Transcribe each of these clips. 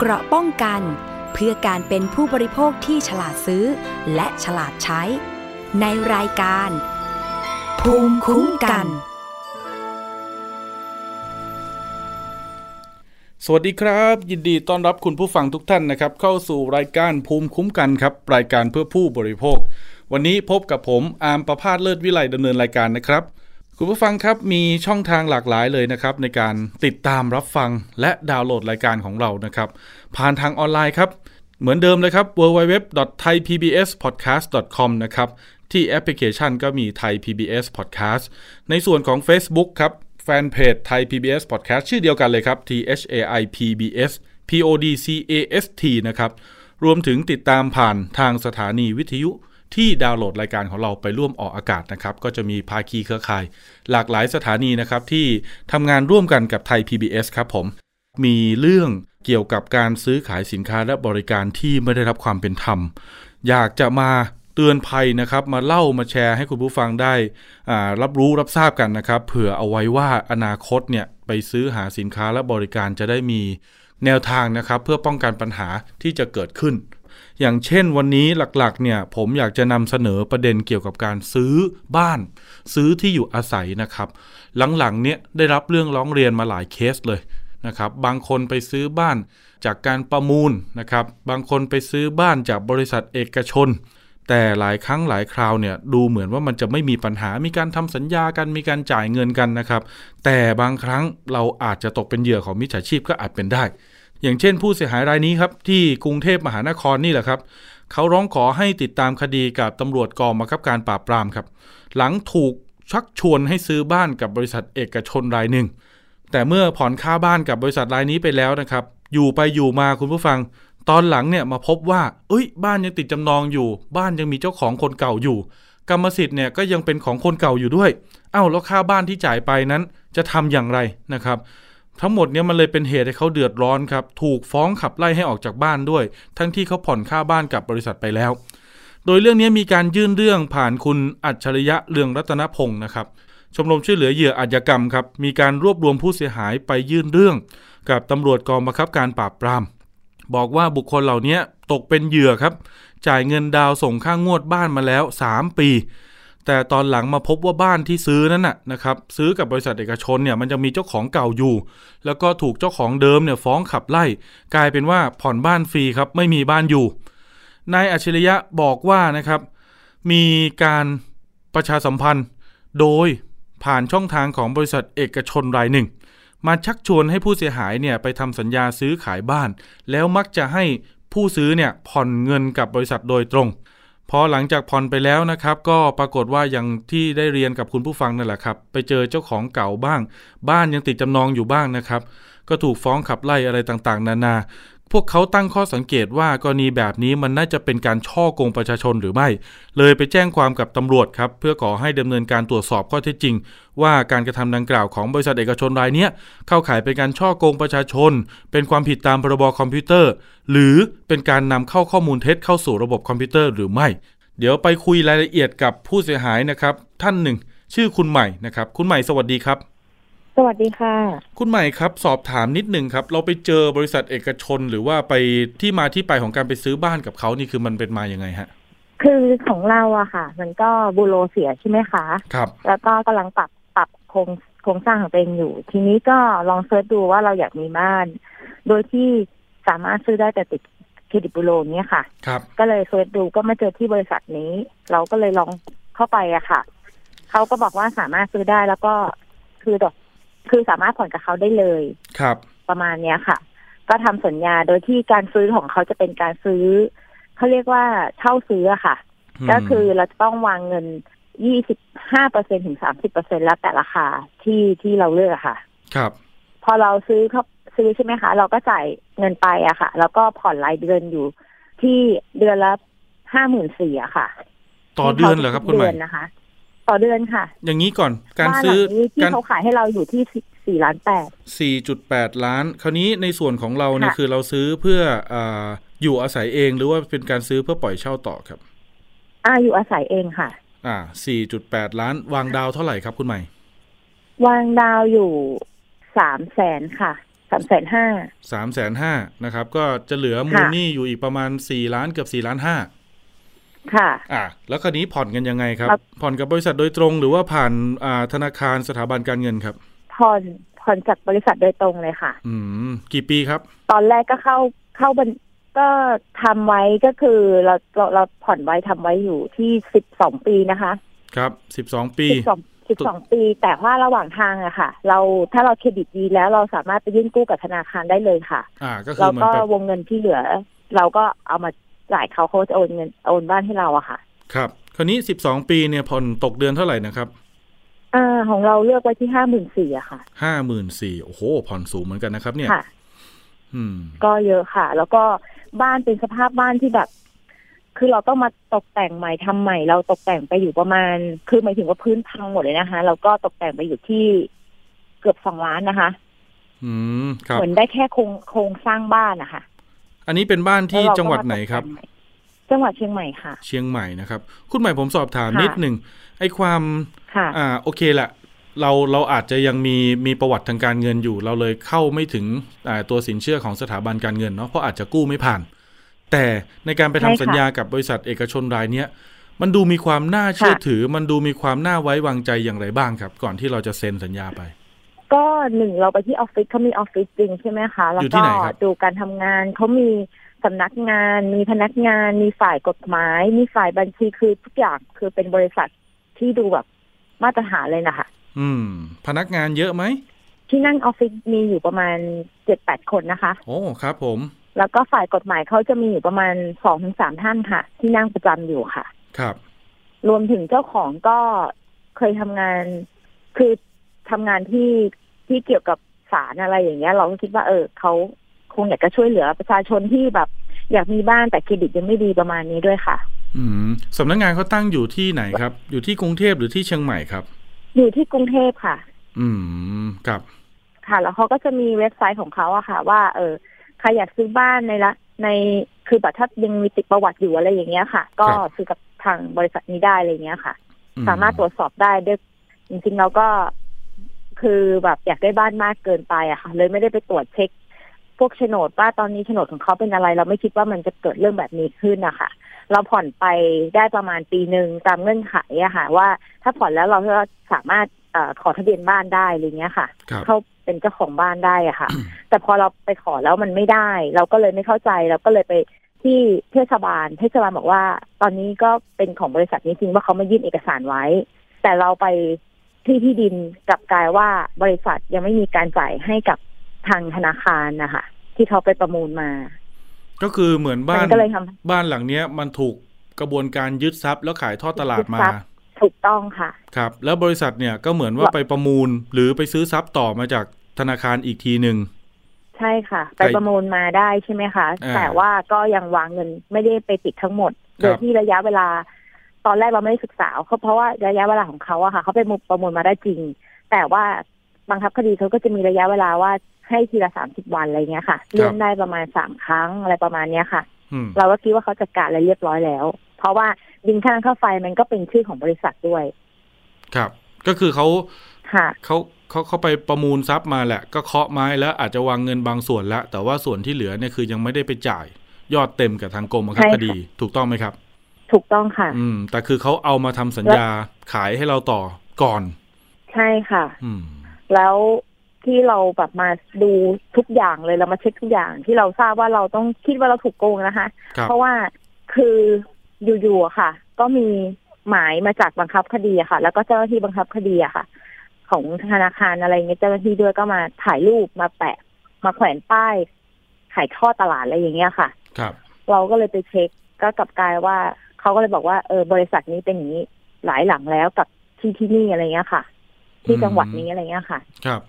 เกราะป้องกันเพื่อการเป็นผู้บริโภคที่ฉลาดซื้อและฉลาดใช้ในรายการภูมิคุ้มกันสวัสดีครับยินดีต้อนรับคุณผู้ฟังทุกท่านนะครับเข้าสู่รายการภูมิคุ้มกันครับรายการเพื่อผู้บริโภควันนี้พบกับผมอาร์มประภาสเลิศวิไลดำเนินรายการนะครับคุณผู้ฟังครับมีช่องทางหลากหลายเลยนะครับในการติดตามรับฟังและดาวน์โหลดรายการของเรานะครับผ่านทางออนไลน์ครับเหมือนเดิมเลยครับ www.thaipbspodcast.com นะครับที่แอปพลิเคชันก็มี Thai PBS Podcast ในส่วนของ Facebook ครับแฟนเพจ Thai PBS Podcast ชื่อเดียวกันเลยครับ THAI PBS PODCAST นะครับรวมถึงติดตามผ่านทางสถานีวิทยุที่ดาวน์โหลดรายการของเราไปร่วมออกอากาศนะครับก็จะมีภาคีเครือข่ายหลากหลายสถานีนะครับที่ทำงานร่วมกันกับไทย PBS ครับผมมีเรื่องเกี่ยวกับการซื้อขายสินค้าและบริการที่ไม่ได้รับความเป็นธรรมอยากจะมาเตือนภัยนะครับมาเล่ามาแชร์ให้คุณผู้ฟังได้รับรู้รับทราบกันนะครับเผื่อเอาไว้ว่าอนาคตเนี่ยไปซื้อหาสินค้าและบริการจะได้มีแนวทางนะครับเพื่อป้องกันปัญหาที่จะเกิดขึ้นอย่างเช่นวันนี้หลักๆเนี่ยผมอยากจะนำเสนอประเด็นเกี่ยวกับการซื้อบ้านซื้อที่อยู่อาศัยนะครับหลังๆเนี่ยได้รับเรื่องร้องเรียนมาหลายเคสเลยนะครับบางคนไปซื้อบ้านจากการประมูลนะครับบางคนไปซื้อบ้านจากบริษัทเอกชนแต่หลายครั้งหลายคราวเนี่ยดูเหมือนว่ามันจะไม่มีปัญหามีการทำสัญญากันมีการจ่ายเงินกันนะครับแต่บางครั้งเราอาจจะตกเป็นเหยื่อของมิจฉาชีพก็อาจเป็นได้อย่างเช่นผู้เสียหายรายนี้ครับที่กรุงเทพมหานครนี่แหละครับเขาร้องขอให้ติดตามคดีกับตำรวจกองบังคับการปราบปรามครับหลังถูกชักชวนให้ซื้อบ้านกับบริษัทเอกชนรายหนึ่งแต่เมื่อผ่อนค่าบ้านกับบริษัทรายนี้ไปแล้วนะครับอยู่ไปอยู่มาคุณผู้ฟังตอนหลังเนี่ยมาพบว่าบ้านยังติดจำนองอยู่บ้านยังมีเจ้าของคนเก่าอยู่กรรมสิทธิ์เนี่ยก็ยังเป็นของคนเก่าอยู่ด้วยแล้วค่าบ้านที่จ่ายไปนั้นจะทำอย่างไรนะครับทั้งหมดเนี่ยมันเลยเป็นเหตุให้เขาเดือดร้อนครับถูกฟ้องขับไล่ให้ออกจากบ้านด้วยทั้งที่เขาผ่อนค่าบ้านกับบริษัทไปแล้วโดยเรื่องนี้มีการยื่นเรื่องผ่านคุณอัจฉริยะเรืองรัตนพงศ์นะครับชมรมช่วยเหลือเหยื่ออาชญากรรมครับมีการรวบรวมผู้เสียหายไปยื่นเรื่องกับตำรวจกองบังคับการปราบปรามบอกว่าบุคคลเหล่านี้ตกเป็นเหยื่อครับจ่ายเงินดาวส่งค่างวดบ้านมาแล้ว3ปีแต่ตอนหลังมาพบว่าบ้านที่ซื้อนั้นนะครับซื้อกับบริษัทเอกชนเนี่ยมันจะมีเจ้าของเก่าอยู่แล้วก็ถูกเจ้าของเดิมเนี่ยฟ้องขับไล่กลายเป็นว่าผ่อนบ้านฟรีครับไม่มีบ้านอยู่นายอัจฉริยะบอกว่านะครับมีการประชาสัมพันธ์โดยผ่านช่องทางของบริษัทเอกชนรายหนึ่งมาชักชวนให้ผู้เสียหายเนี่ยไปทำสัญญาซื้อขายบ้านแล้วมักจะให้ผู้ซื้อเนี่ยผ่อนเงินกับบริษัทโดยตรงพอหลังจากผ่อนไปแล้วนะครับก็ปรากฏว่าอย่างที่ได้เรียนกับคุณผู้ฟังนั่นแหละครับไปเจอเจ้าของเก่าบ้างบ้านยังติดจำนองอยู่บ้างนะครับก็ถูกฟ้องขับไล่อะไรต่างๆนานาพวกเขาตั้งข้อสังเกตว่ากรณีแบบนี้มันน่าจะเป็นการช่อโกงประชาชนหรือไม่เลยไปแจ้งความกับตำรวจครับเพื่อขอให้ดำเนินการตรวจสอบข้อเท็จจริงว่าการกระทำดังกล่าวของบริษัทเอกชนรายนี้เข้าข่ายเป็นการช่อโกงประชาชนเป็นความผิดตามพรบคอมพิวเตอร์หรือเป็นการนำเข้าข้อมูลเท็จเข้าสู่ระบบคอมพิวเตอร์หรือไม่เดี๋ยวไปคุยรายละเอียดกับผู้เสียหายนะครับท่านหนึ่งชื่อคุณใหม่นะครับคุณใหม่สวัสดีครับสวัสดีค่ะคุณใหม่ครับสอบถามนิดนึงครับเราไปเจอบริษัทเอกชนหรือว่าไปที่มาที่ไปของการไปซื้อบ้านกับเขานี่คือมันเป็นมาอย่างไงฮะคือของเราอะค่ะมันก็บูโรเสียใช่ไหมคะครับแล้วก็กำลังปรับโครงสร้างของตัวเองอยู่ทีนี้ก็ลองเสิร์ชดูว่าเราอยากมีบ้านโดยที่สามารถซื้อได้แต่ติดเครดิตบูโรเนี่ยค่ะครับก็เลยเสิร์ชดูก็มาเจอที่บริษัทนี้เราก็เลยลองเข้าไปอะค่ะเขาก็บอกว่าสามารถซื้อได้แล้วก็คือสามารถผ่อนกับเขาได้เลยครับประมาณเนี้ยค่ะก็ทำสัญญาโดยที่การซื้อของเขาจะเป็นการซื้อเขาเรียกว่าเช่าซื้ออะค่ะก็คือเราจะต้องวางเงิน 25% ถึง 30% แล้วแต่ราคาที่เราเลือกค่ะครับพอเราซื้อใช่ไหมคะเราก็จ่ายเงินไปอะค่ะแล้วก็ผ่อนรายเดือนอยู่ที่เดือนละ 54,000 อะค่ะต่อเดือนเหรอครับคุณใหม่นะคะต่อเดือนค่ะอย่างนี้ก่อนการซื้อที่เขาขายให้เราอยู่ที่ 4.8 ล้าน 4.8 ล้านคราวนี้ในส่วนของเราเนี่ยคือเราซื้อเพื่ออยู่อาศัยเองหรือว่าเป็นการซื้อเพื่อปล่อยเช่าต่อครับอยู่อาศัยเองค่ะ4.8 ล้านวางดาวเท่าไหร่ครับคุณใหม่วางดาวอยู่ 300,000 ค่ะ 350,000 350,000นะครับก็จะเหลือมูลหนี้อยู่อีกประมาณ4ล้านเกือบ4ล้าน5ค่ะแล้วคราวนี้ผ่อนกันยังไงครับผ่อนกับบริษัทโดยตรงหรือว่าผ่านธนาคารสถาบันการเงินครับผ่อนจากบริษัทโดยตรงเลยค่ะกี่ปีครับตอนแรกก็เข้าก็ทำไว้ก็คือเราผ่อนไว้ทำไว้อยู่ที่12ปีนะคะครับ12ปีแต่ว่าระหว่างทางอะค่ะเราถ้าเราเครดิตดีแล้วเราสามารถไปยื่นกู้กับธนาคารได้เลยค่ะแล้วก็วงเงินที่เหลือเราก็เอามาจ่ายเขาจะโอนบ้านให้เราอะค่ะครับคราวนี้12ปีเนี่ยผ่อนตกเดือนเท่าไหร่นะครับของเราเลือกไว้ที่ 54,000 อะค่ะ 54,000 โอ้โหผ่อนสูงเหมือนกันนะครับเนี่ยค่ะก็เยอะค่ะแล้วก็บ้านเป็นสภาพบ้านที่แบบคือเราต้องมาตกแต่งใหม่ทำใหม่เราตกแต่งไปอยู่ประมาณคือหมายถึงว่าพื้นพังหมดเลยนะคะเราก็ตกแต่งไปอยู่ที่เกือบ2ล้านนะคะเหมือนได้แค่โครงสร้างบ้านนะคะอันนี้เป็นบ้านที่จังหวัดไหนครับจังหวัดเชียงใหม่ค่ะเชียงใหม่นะครับคุณใหม่ผมสอบถามนิดนึงไอ้ความโอเคละเราอาจจะยังมีประวัติทางการเงินอยู่เราเลยเข้าไม่ถึงตัวสินเชื่อของสถาบันการเงินเนาะเพราะอาจจะกู้ไม่ผ่านแต่ในการไปทำสัญญากับบริษัทเอกชนรายเนี้ยมันดูมีความน่าเชื่อถือมันดูมีความน่าไว้วางใจอย่างไรบ้างครับก่อนที่เราจะเซ็นสัญญาไปก็หนึ่งเราไปที่ออฟฟิศเขามีออฟฟิศจริงใช่ไหมคะแล้วก็ดูการทำงานเขามีสำนักงานมีพนักงานมีฝ่ายกฎหมายมีฝ่ายบัญชีคือทุกอย่างคือเป็นบริษัทที่ดูแบบมาตรฐานเลยนะคะพนักงานเยอะไหมที่นั่งออฟฟิศมีอยู่ประมาณ 7-8 คนนะคะโอ้ครับผมแล้วก็ฝ่ายกฎหมายเขาจะมีอยู่ประมาณ 2-3 ท่านค่ะที่นั่งประจำอยู่ค่ะครับรวมถึงเจ้าของก็เคยทำงานคือทำงานที่เกี่ยวกับศาลอะไรอย่างเงี้ยเราก็คิดว่าเขาคงอยากจะช่วยเหลือประชาชนที่แบบอยากมีบ้านแต่เครดิตยังไม่ดีประมาณนี้ด้วยค่ะสำนักงานเขาตั้งอยู่ที่ไหนครับอยู่ที่กรุงเทพหรือที่เชียงใหม่ครับอยู่ที่กรุงเทพค่ะครับค่ะแล้วเขาก็จะมีเว็บไซต์ของเขาอะค่ะว่าใครอยากซื้อบ้านในคือแบบถ้ายังมีติดประวัติอยู่อะไรอย่างเงี้ยค่ะก็ซื้อกับทางบริษัทนี้ได้อะไรเงี้ยค่ะสามารถตรวจสอบได้ด้วยจริงๆเราก็คือแบบอยากได้บ้านมากเกินไปอะค่ะเลยไม่ได้ไปตรวจเช็คพวกโฉนดว่าตอนนี้โฉนดของเขาเป็นอะไรเราไม่คิดว่ามันจะเกิดเรื่องแบบนี้ขึ้นนะคะเราผ่อนไปได้ประมาณปีนึงตามเงื่อนไขอะค่ะว่าถ้าผ่อนแล้วเราก็สามารถขอทะเบียนบ้านได้อะไรเงี้ยค่ะเขาเป็นเจ้าของบ้านได้อะค่ะ แต่พอเราไปขอแล้วมันไม่ได้เราก็เลยไม่เข้าใจเราก็เลยไปที่เทศบาลบอกว่าตอนนี้ก็เป็นของบริษัทนี้จริงว่าเขามายื่นเอกสารไว้แต่เราไปที่ดินกลับกลายว่าบริษัทยังไม่มีการจ่ายให้กับทางธนาคารนะคะที่เขาไปประมูลมาก็คือเหมือนบ้านหลังเนี้ยมันถูกกระบวนการยึดทรัพย์แล้วขายทอดตลาดมาถูกต้องค่ะครับแล้วบริษัทเนี่ยก็เหมือนว่าไปประมูลหรือไปซื้อทรัพย์ต่อมาจากธนาคารอีกทีนึงใช่ค่ะไปประมูลมาได้ใช่ไหมคะแต่ว่าก็ยังวางเงินไม่ได้ไปติดทั้งหมดโดยที่ระยะเวลาตอนแรกเราไม่ได้ศึกษาเขาเพราะว่าระยะเวลาของเขาอะค่ะเขาไปประมูลมาได้จริงแต่ว่าบางคดีเขาก็จะมีระยะเวลาว่าให้ทีละ30วันอะไรเงี้ยค่ะเลื่อนได้ประมาณ3ครั้งอะไรประมาณเนี้ยค่ะเราก็คิดว่าเขาจัดการอะไรเรียบร้อยแล้วเพราะว่าบินค่าน้ำค่าไฟมันก็เป็นชื่อของบริษัทด้วยครับก็คือเขาไปประมูลทรัพย์มาแหละก็เคาะไม้แล้วอาจจะวางเงินบางส่วนละแต่ว่าส่วนที่เหลือเนี่ยคือยังไม่ได้ไปจ่ายยอดเต็มกับทางกรมบังคับคดีถูกต้องไหมครับถูกต้องค่ะแต่คือเขาเอามาทำสัญญาขายให้เราต่อก่อนใช่ค่ะแล้วที่เราแบบมาดูทุกอย่างเลยเรามาเช็คทุกอย่างที่เราทราบว่าเราต้องคิดว่าเราถูกโกงนะคะเพราะว่าคืออยู่ๆค่ะก็มีหมายมาจากบังคับคดีอะค่ะแล้วก็เจ้าหน้าที่บังคับคดีอะค่ะของธนาคารอะไรเงี้ยเจ้าหน้าที่ด้วยก็มาถ่ายรูปมาแปะมาแขวนป้ายขายทอดตลาดอะไรอย่างเงี้ยค่ะครับเราก็เลยไปเช็คก็กลับกลายว่าเขาก็เลยบอกว่าบริษัทนี้เป็นอย่างนี้หลายหลังแล้วกับที่นี่อะไรเงี้ยค่ะที่จังหวัดนี้อะไรเงี้ยค่ะครับ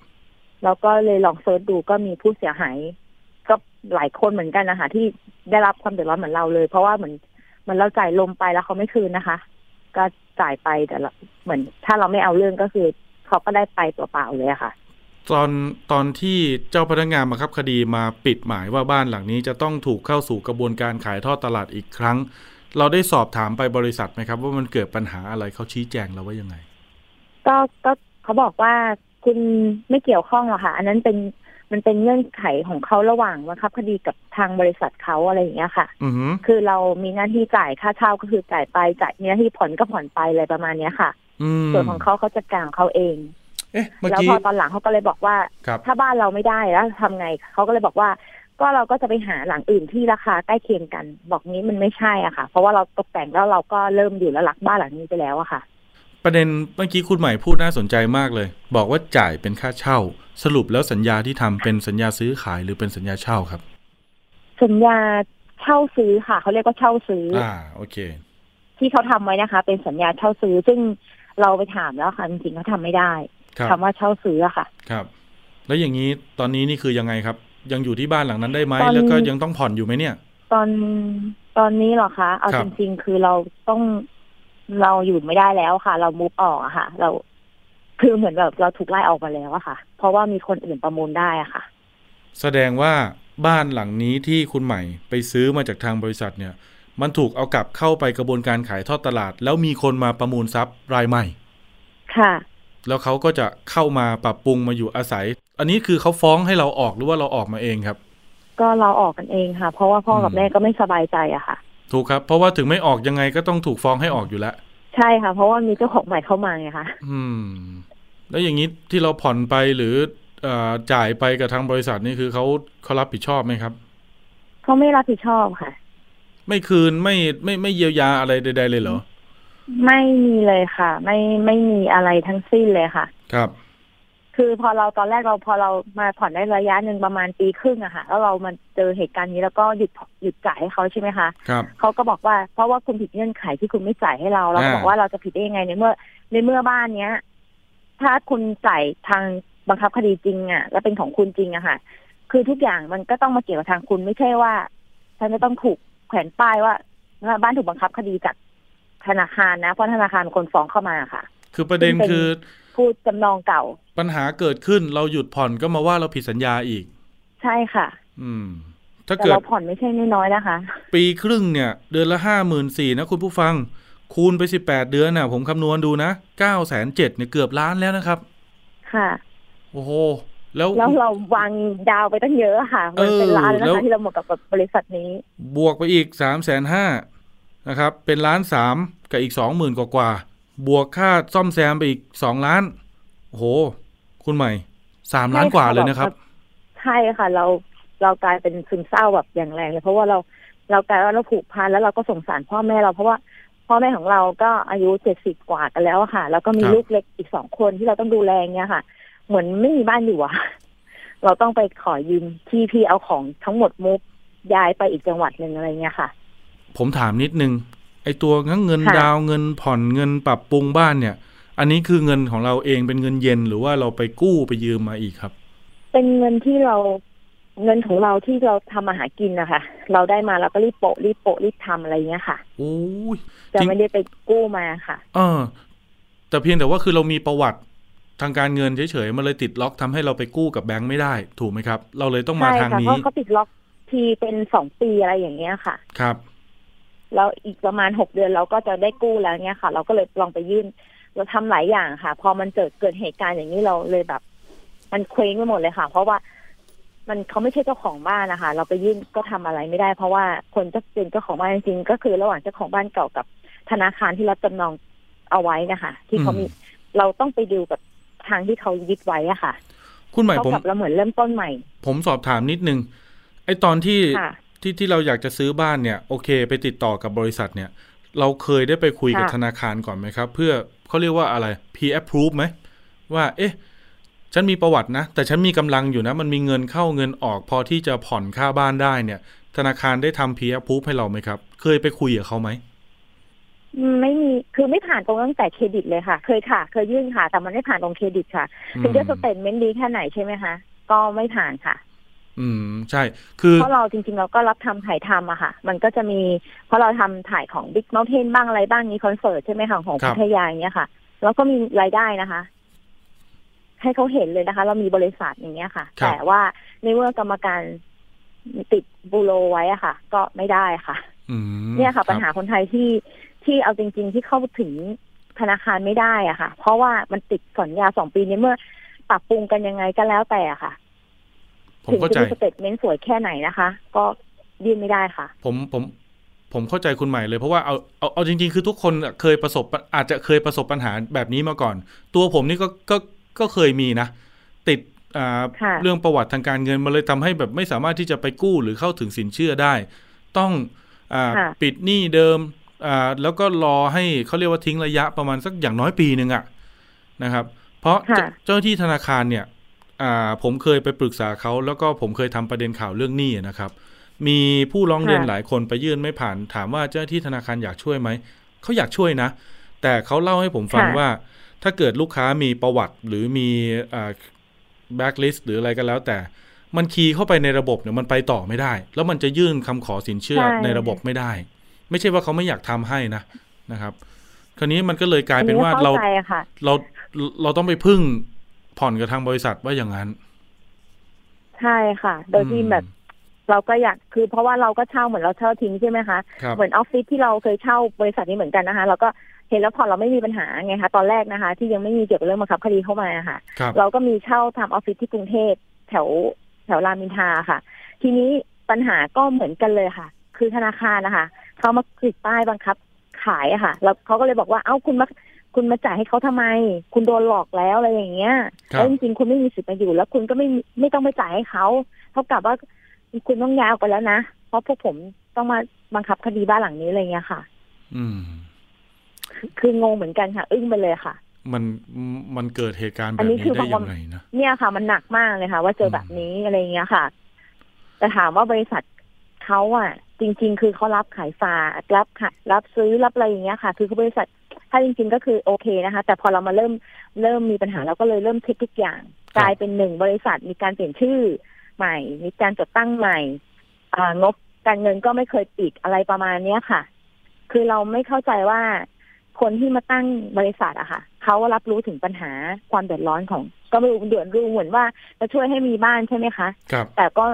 แล้วก็เลยลองเซิร์ชดูก็มีผู้เสียหายก็หลายคนเหมือนกันนะคะที่ได้รับความเดือดร้อนเหมือนเราเลยเพราะว่าเหมือนเราจ่ายลมไปแล้วเขาไม่คืนนะคะก็จ่ายไปแต่เหมือนถ้าเราไม่เอาเรื่องก็คือเขาก็ได้ไปตัวเปล่าเลยค่ะตอนที่เจ้าพนักงานบังคับคดีมาปิดหมายว่าบ้านหลังนี้จะต้องถูกเข้าสู่กระบวนการขายทอดตลาดอีกครั้งเราได้สอบถามไปบริษัทไหมครับว่ามันเกิดปัญหาอะไรเขาชี้แจงเราว่ายังไงก็เขาบอกว่าคุณไม่เกี่ยวข้องหรอกค่ะอันนั้นเป็น มันเป็นเงื่อนไขของเขาระหว่างบังคับคดีกับทางบริษัทเขาอะไรอย่างเงี้ยค่ะคือเรามีหน้าที่จ่ายค่าเช่าก็คือจ่ายไปจ่ายมีหน้าที่ผ่อนก็ผ่อนไปอะไรประมาณเนี้ยค่ะส่วนของเขาจัดการเขาเองแล้วพอตอนหลังเขาก็เลยบอกว่าถ้าบ้านเราไม่ได้แล้วทำไงเขาก็เลยบอกว่าก็เราก็จะไปหาหลังอื่นที่ราคาใกล้เคียงกันบอกนี้มันไม่ใช่อ่ะค่ะเพราะว่าเราตกแต่งแล้วเราก็เริ่มอยู่แล้วหลักบ้านหลังนี้ไปแล้วอะค่ะประเด็นเมื่อกี้คุณใหม่พูดน่าสนใจมากเลยบอกว่าจ่ายเป็นค่าเช่าสรุปแล้วสัญญาที่ทำเป็นสัญญาซื้อขายหรือเป็นสัญญาเช่าครับสัญญาเช่าซื้อค่ะเขาเรียกว่าเช่าซื้อโอเคที่เขาทำไว้นะคะเป็นสัญญาเช่าซื้อซึ่งเราไปถามแล้วค่ะจริงๆเขาทำไม่ได้คำว่าเช่าซื้ออะค่ะครับแล้วอย่างนี้ตอนนี้นี่คือยังไงครับยังอยู่ที่บ้านหลังนั้นได้ไหมแล้วก็ยังต้องผ่อนอยู่ไหมเนี่ยตอนนี้เหรอคะเอาจริงๆคือเราอยู่ไม่ได้แล้วค่ะเรามูฟออกอะค่ะเราคือเหมือนแบบเราถูกไล่ออกมาแล้วอะค่ะเพราะว่ามีคนอื่นประมูลได้อะค่ะแสดงว่าบ้านหลังนี้ที่คุณใหม่ไปซื้อมาจากทางบริษัทเนี่ยมันถูกเอากลับเข้าไปกระบวนการขายทอดตลาดแล้วมีคนมาประมูลทรัพย์รายใหม่ค่ะแล้วเขาก็จะเข้ามาปรับปรุงมาอยู่อาศัยอันนี้คือเขาฟ้องให้เราออกหรือว่าเราออกมาเองครับก็เราออกกันเองค่ะเพราะว่าพ่อกับแม่ก็ไม่สบายใจอะค่ะถูกครับเพราะว่าถึงไม่ออกยังไงก็ต้องถูกฟ้องให้ออกอยู่แล้วใช่ค่ะเพราะว่ามีเจ้าของใหม่เข้ามาไงคะแล้วอย่างนี้ที่เราผ่อนไปหรือจ่ายไปกับทางบริษัทนี่คือเขารับผิดชอบไหมครับเขาไม่รับผิดชอบค่ะไม่คืนไม่เยียวยาอะไรใดๆเลยเหรอไม่มีเลยค่ะไม่มีอะไรทั้งสิ้นเลยค่ะครับคือพอเราตอนแรกเราพอเรามาผ่อนได้ระยะหนึ่งประมาณปีครึ่งอะค่ะแล้วเรามาเจอเหตุการณ์นี้แล้วก็หยุดจ่ายให้เขาใช่ไหมคะครับเขาก็บอกว่าเพราะว่าคุณผิดเงื่อนไขที่คุณไม่จ่ายให้เราแล้วก็บอกว่าเราจะผิดได้ยังไงในเมื่อบ้านเนี้ยถ้าคุณจ่ายทางบังคับคดีจริงอะและเป็นของคุณจริงอะค่ะคือทุกอย่างมันก็ต้องมาเกี่ยวกับทางคุณไม่ใช่ว่าฉันจะต้องถูกแขวนป้ายว่าบ้านถูกบังคับคดีจากธนาคารนะเพราะธนาคารเป็นคนฟ้องเข้ามาค่ะคือประเด็นคือพูดจำนองเก่าปัญหาเกิดขึ้นเราหยุดผ่อนก็มาว่าเราผิดสัญญาอีกใช่ค่ะถ้าเกิดเราผ่อนไม่ใช่น้อยๆนะคะปีครึ่งเนี่ยเดือนละ 54,000 นะคุณผู้ฟังคูณไป18เดือนน่ะผมคำนวณดูนะ 970,000 เนี่ยเกือบล้านแล้วนะครับค่ะโอ้โหแล้วเราวางดาวไปตั้งเยอะค่ะมันเป็นล้านแล้วนะคะที่เราหมดกับบริษัทนี้บวกไปอีก 350,000นะครับเป็น1.3 ล้านกับอีก 20,000 กว่าบวกค่าซ่อมแซมไปอีก2 ล้านโอ้โหคุณใหม่3 ล้านกว่าเลยนะครับใช่ค่ะเรากลายเป็นซึมเศร้าแบบอย่างแรงเลยเพราะว่าเรากลายว่าเราผูกพันแล้วเราก็สงสารพ่อแม่เราเพราะว่าพ่อแม่ของเราก็อายุ70กว่ากันแล้วค่ะแล้วก็มีลูกเล็กอีก2คนที่เราต้องดูแลเนี่ยค่ะเหมือนไม่มีบ้านอยู่อะเราต้องไปขอยืมที่พี่เอาของทั้งหมดมุกย้ายไปอีกจังหวัดนึงอะไรเงี้ยค่ะผมถามนิดนึงไอ้ตัวเงินดาวเงินผ่อนเงินปรับปรุงบ้านเนี่ยอันนี้คือเงินของเราเองเป็นเงินเย็นหรือว่าเราไปกู้ไปยืมมาอีกครับเป็นเงินที่เราเงินของเราที่เราทำมาหากินนะคะเราได้มาเราก็รีบทำอะไรเงี้ยค่ะโอ้ยแต่ไม่ได้ไปกู้มาค่ะแต่เพียงแต่ว่าคือเรามีประวัติทางการเงินเฉยๆมันเลยติดล็อกทำให้เราไปกู้กับแบงค์ไม่ได้ถูกไหมครับเราเลยต้องมาทางนี้ใช่ค่ะเพราะเขาติดล็อกทีเป็น2 ปีอะไรอย่างเงี้ยค่ะครับแล้วอีกประมาณ6 เดือนเราก็จะได้กู้แล้วเนี่ยค่ะเราก็เลยลองไปยื่นเราทำหลายอย่างค่ะพอมันเกิดเหตุการณ์อย่างนี้เราเลยแบบมันเคว้งไปหมดเลยค่ะเพราะว่ามันเขาไม่ใช่เจ้าของบ้านนะคะเราไปยื่นก็ทำอะไรไม่ได้เพราะว่าคนจะเป็นเจ้าของบ้านจริงๆก็คือระหว่างเจ้าของบ้านเก่ากับธนาคารที่รับจำนองเอาไว้นะคะที่เขามีเราต้องไปดูกับทางที่เขายึดไว้อะค่ะคุณใหม่ผมเราเหมือนเริ่มต้นใหม่ผมสอบถามนิดนึงไอ้ตอนที่เราอยากจะซื้อบ้านเนี่ยโอเคไปติดต่อกับบริษัทเนี่ยเราเคยได้ไปคุยกับธนาคารก่อนไหมครับเพื่อเขาเรียกว่าอะไร pre-approve ไหมว่าเอ๊ะฉันมีประวัตินะแต่ฉันมีกำลังอยู่นะมันมีเงินเข้าเงินออกพอที่จะผ่อนค่าบ้านได้เนี่ยธนาคารได้ทำ pre-approve ให้เราไหมครับเคยไปคุยกับเขาไหมไม่มีคือไม่ผ่านตรงตั้งแต่เครดิตเลยค่ะเคยยื่นค่ะแต่มันไม่ผ่านตรงเครดิตค่ะถึงจะสเตทเมนต์ดีแค่ไหนใช่ไหมคะก็ไม่ผ่านค่ะใช่คือเพราะเราจริงๆเราก็รับทำถ่ายทำอะค่ะมันก็จะมีเพราะเราทำถ่ายของ Big Mountain บ้างอะไรบ้างนี้คอนเสิร์ตใช่ไหมค่ะของพัทยาอย่างเงี้ยค่ะแล้วก็มีรายได้นะคะให้เขาเห็นเลยนะคะเรามีบริษัทอย่างเงี้ยค่ะแต่ว่าในเมื่อกรรมการติดบูโรไว้อะค่ะก็ไม่ได้ค่ะเนี่ยค่ะปัญหาคนไทยที่เอาจริงๆที่เข้าถึงธนาคารไม่ได้อะค่ะเพราะว่ามันติดสัญญา2 ปีในเมื่อปรับปรุงกันยังไงก็แล้วแต่ค่ะ ผมเข้าใจสเตทเมนต์สวยแค่ไหนนะคะก็ยื่นไม่ได้ค่ะผมเข้าใจคุณใหม่เลยเพราะว่าเอาจริงๆคือทุกคนอาจจะเคยประสบปัญหาแบบนี้มาก่อนตัวผมนี่ก็เคยมีนะติดเรื่องประวัติทางการเงินมาเลยทำให้แบบไม่สามารถที่จะไปกู้หรือเข้าถึงสินเชื่อได้ต้องปิดหนี้เดิมแล้วก็รอให้เขาเรียกว่าทิ้งระยะประมาณสักอย่างน้อยปีนึงอะนะครับเพราะเจ้าหน้าที่ธนาคารเนี่ยผมเคยไปปรึกษาเขาแล้วก็ผมเคยทำประเด็นข่าวเรื่องหนี้นะครับมีผู้ร้องเรียนหลายคนไปยื่นไม่ผ่านถามว่าเจ้าหน้าที่ธนาคารอยากช่วยไหมเขาอยากช่วยนะแต่เขาเล่าให้ผมฟังว่าถ้าเกิดลูกค้ามีประวัติหรือมีBacklist หรืออะไรก็แล้วแต่มันคีย์เข้าไปในระบบเนี่ยมันไปต่อไม่ได้แล้วมันจะยื่นคำขอสินเชื่อในระบบไม่ได้ไม่ใช่ว่าเขาไม่อยากทำให้นะครับคราวนี้มันก็เลยกลายเป็นว่าเราต้องไปพึ่งผ่อนกับทางบริษัทว่าอย่างนั้นใช่ค่ะโดยที่แบบเราก็อยากคือเพราะว่าเราก็เช่าเหมือนเราเช่าทิ้งใช่ไหมคะเหมือนออฟฟิศที่เราเคยเช่าบริษัทนี้เหมือนกันนะคะเราก็เห็นแล้วผ่อนเราไม่มีปัญหาไงคะตอนแรกนะคะที่ยังไม่มีเกี่ยวกับเรื่องบังคับคดีเข้ามาค่ะเราก็มีเช่าทำออฟฟิศที่กรุงเทพแถวรามอินทราค่ะทีนี้ปัญหาก็เหมือนกันเลยค่ะคือธนาคารนะคะเขามาติดป้ายบังคับขายค่ะแล้วเขาก็เลยบอกว่าเอ้าคุณมาจ่ายให้เขาทำไมคุณโดนหลอกแล้วอะไรอย่างเงี้ยแล้วจริงๆคุณไม่มีสิทธิ์มาอยู่แล้วคุณก็ไม่ต้องไปจ่ายให้เขาเท่ากับว่าคุณต้องย้ายออกไปแล้วนะเพราะพวกผมต้องมาบังคับคดีบ้านหลังนี้อะไรเงี้ยค่ะคืองงเหมือนกันค่ะอึ้งไปเลยค่ะมันเกิดเหตุการณ์แบบนี้ได้ยังไงนะเนี่ยค่ะมันหนักมากเลยค่ะว่าเจอแบบนี้อะไรเงี้ยค่ะแต่ถามว่าบริษัทเขาอ่ะจริงๆคือเขารับขายฝากรับซื้อรับอะไรอย่างเงี้ยค่ะคือบริษัทถ้าจริงๆก็คือโอเคนะคะแต่พอเรามาเริ่มมีปัญหาเราก็เลยเริ่มเช็คทุกอย่างกลายเป็นหนึ่งบริษัทมีการเปลี่ยนชื่อใหม่มีการจัดตั้งใหม่งบการเงินก็ไม่เคยปิดอะไรประมาณเนี้ยค่ะคือเราไม่เข้าใจว่าคนที่มาตั้งบริษัทอะค่ะเขารับรู้ถึงปัญหาความเดือดร้อนของก็ไม่รู้เดือดรู้เหมือนว่าจะช่วยให้มีบ้านใช่ไหมคะแต่ก็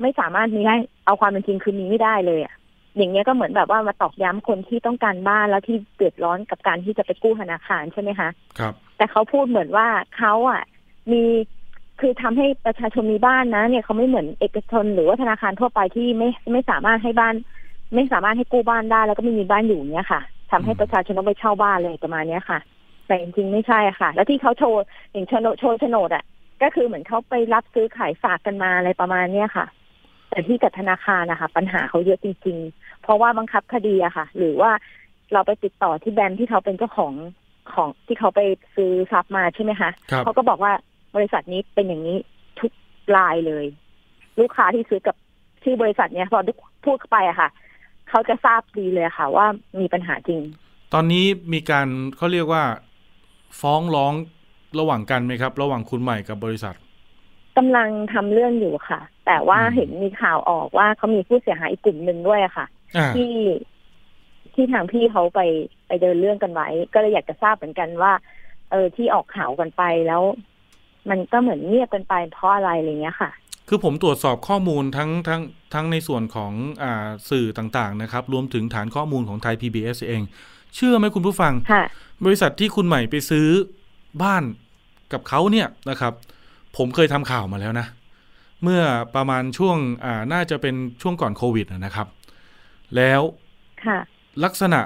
ไม่สามารถมีได้เอาความเป็นจริงคือมีไม่ได้เลยอะอย่างเงี้ยก็เหมือนแบบว่ามาตอกย้ำคนที่ต้องการบ้านแล้วที่เดือดร้อนกับการที่จะไปกู้ธนาคารใช่ไหมคะครับแต่เขาพูดเหมือนว่าเขาอะมีคือทำให้ประชาชนมีบ้านนะเนี่ยเขาไม่เหมือนเอกชนหรือว่าธนาคารทั่วไปที่ไม่สามารถให้บ้านไม่สามารถให้กู้บ้านได้แล้วก็ไม่มีบ้านอยู่เงี้ยค่ะทำให้ประชาชนต้องไปเช่าบ้านเลยประมาณนี้ค่ะแต่จริงๆไม่ใช่ค่ะแล้วที่เขาโชว์อย่างโชว์โฉนดอ่ะก็คือเหมือนเขาไปรับซื้อขายฝากกันมาอะไรประมาณนี้ค่ะแต่ที่กับธนาคารนะคะปัญหาเขาเยอะจริงๆเพราะว่าบังคับคดีอะค่ะหรือว่าเราไปติดต่อที่แบงค์ที่เขาเป็นเจ้าของที่เขาไปซื้อทรัพย์มาใช่ไหมคะเขาก็บอกว่าบริษัทนี้เป็นอย่างนี้ทุกรายเลยลูกค้าที่ซื้อกับชื่อบริษัทเนี้ยพอพูดไปอะค่ะเขาจะทราบดีเลยค่ะว่ามีปัญหาจริงตอนนี้มีการเขาเรียกว่าฟ้องร้องระหว่างกันไหมครับระหว่างคุณใหม่กับบริษัทกำลังทำเรื่องอยู่ค่ะแต่ว่าเห็นมีข่าวออกว่าเขามีผู้เสียหายอีกกลุ่มหนึ่งด้วยค่ะที่ทางพี่เขาไปเดินเรื่องกันไว้ก็เลยอยากจะทราบเหมือนกันว่าที่ออกข่าวกันไปแล้วมันก็เหมือนเงียบกันไปเพราะอะไรอะไรเงี้ยค่ะคือผมตรวจสอบข้อมูลทั้งในส่วนของสื่อต่างๆนะครับรวมถึงฐานข้อมูลของไทย PBS เองเชื่อไหมคุณผู้ฟังบริษัทที่คุณใหม่ไปซื้อบ้านกับเขาเนี่ยนะครับผมเคยทำข่าวมาแล้วนะเมื่อประมาณช่วงน่าจะเป็นช่วงก่อนโควิดนะครับแล้วลักษณะ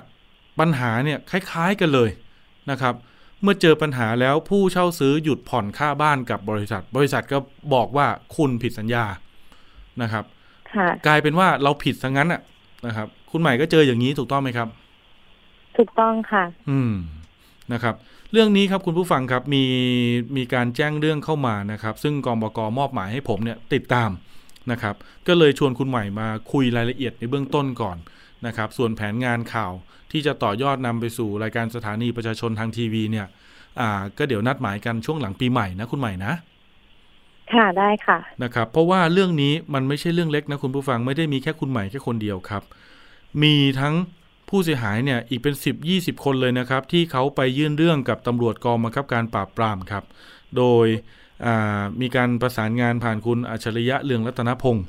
ปัญหาเนี่ยคล้ายๆกันเลยนะครับเมื่อเจอปัญหาแล้วผู้เช่าซื้อหยุดผ่อนค่าบ้านกับบริษัทก็บอกว่าคุณผิดสัญญานะครับกลายเป็นว่าเราผิดซะงั้นอ่ะนะครับคุณใหม่ก็เจออย่างนี้ถูกต้องไหมครับถูกต้องค่ะนะครับเรื่องนี้ครับคุณผู้ฟังครับมีการแจ้งเรื่องเข้ามานะครับซึ่งกองบก.มอบหมายให้ผมเนี่ยติดตามนะครับก็เลยชวนคุณใหม่มาคุยรายละเอียดในเบื้องต้นก่อนนะครับส่วนแผนงานข่าวที่จะต่อยอดนำไปสู่รายการสถานีประชาชนทางทีวีเนี่ยก็เดี๋ยวนัดหมายกันช่วงหลังปีใหม่นะคุณใหม่นะค่ะได้ค่ะนะครับเพราะว่าเรื่องนี้มันไม่ใช่เรื่องเล็กนะคุณผู้ฟังไม่ได้มีแค่คุณใหม่แค่คนเดียวครับมีทั้งผู้เสียหายเนี่ยอีกเป็น 10-20 คนเลยนะครับที่เขาไปยื่นเรื่องกับตำรวจกองบังคับการปราบปรามครับโดยมีการประสานงานผ่านคุณอัจฉริยะเรืองรัตนพงศ์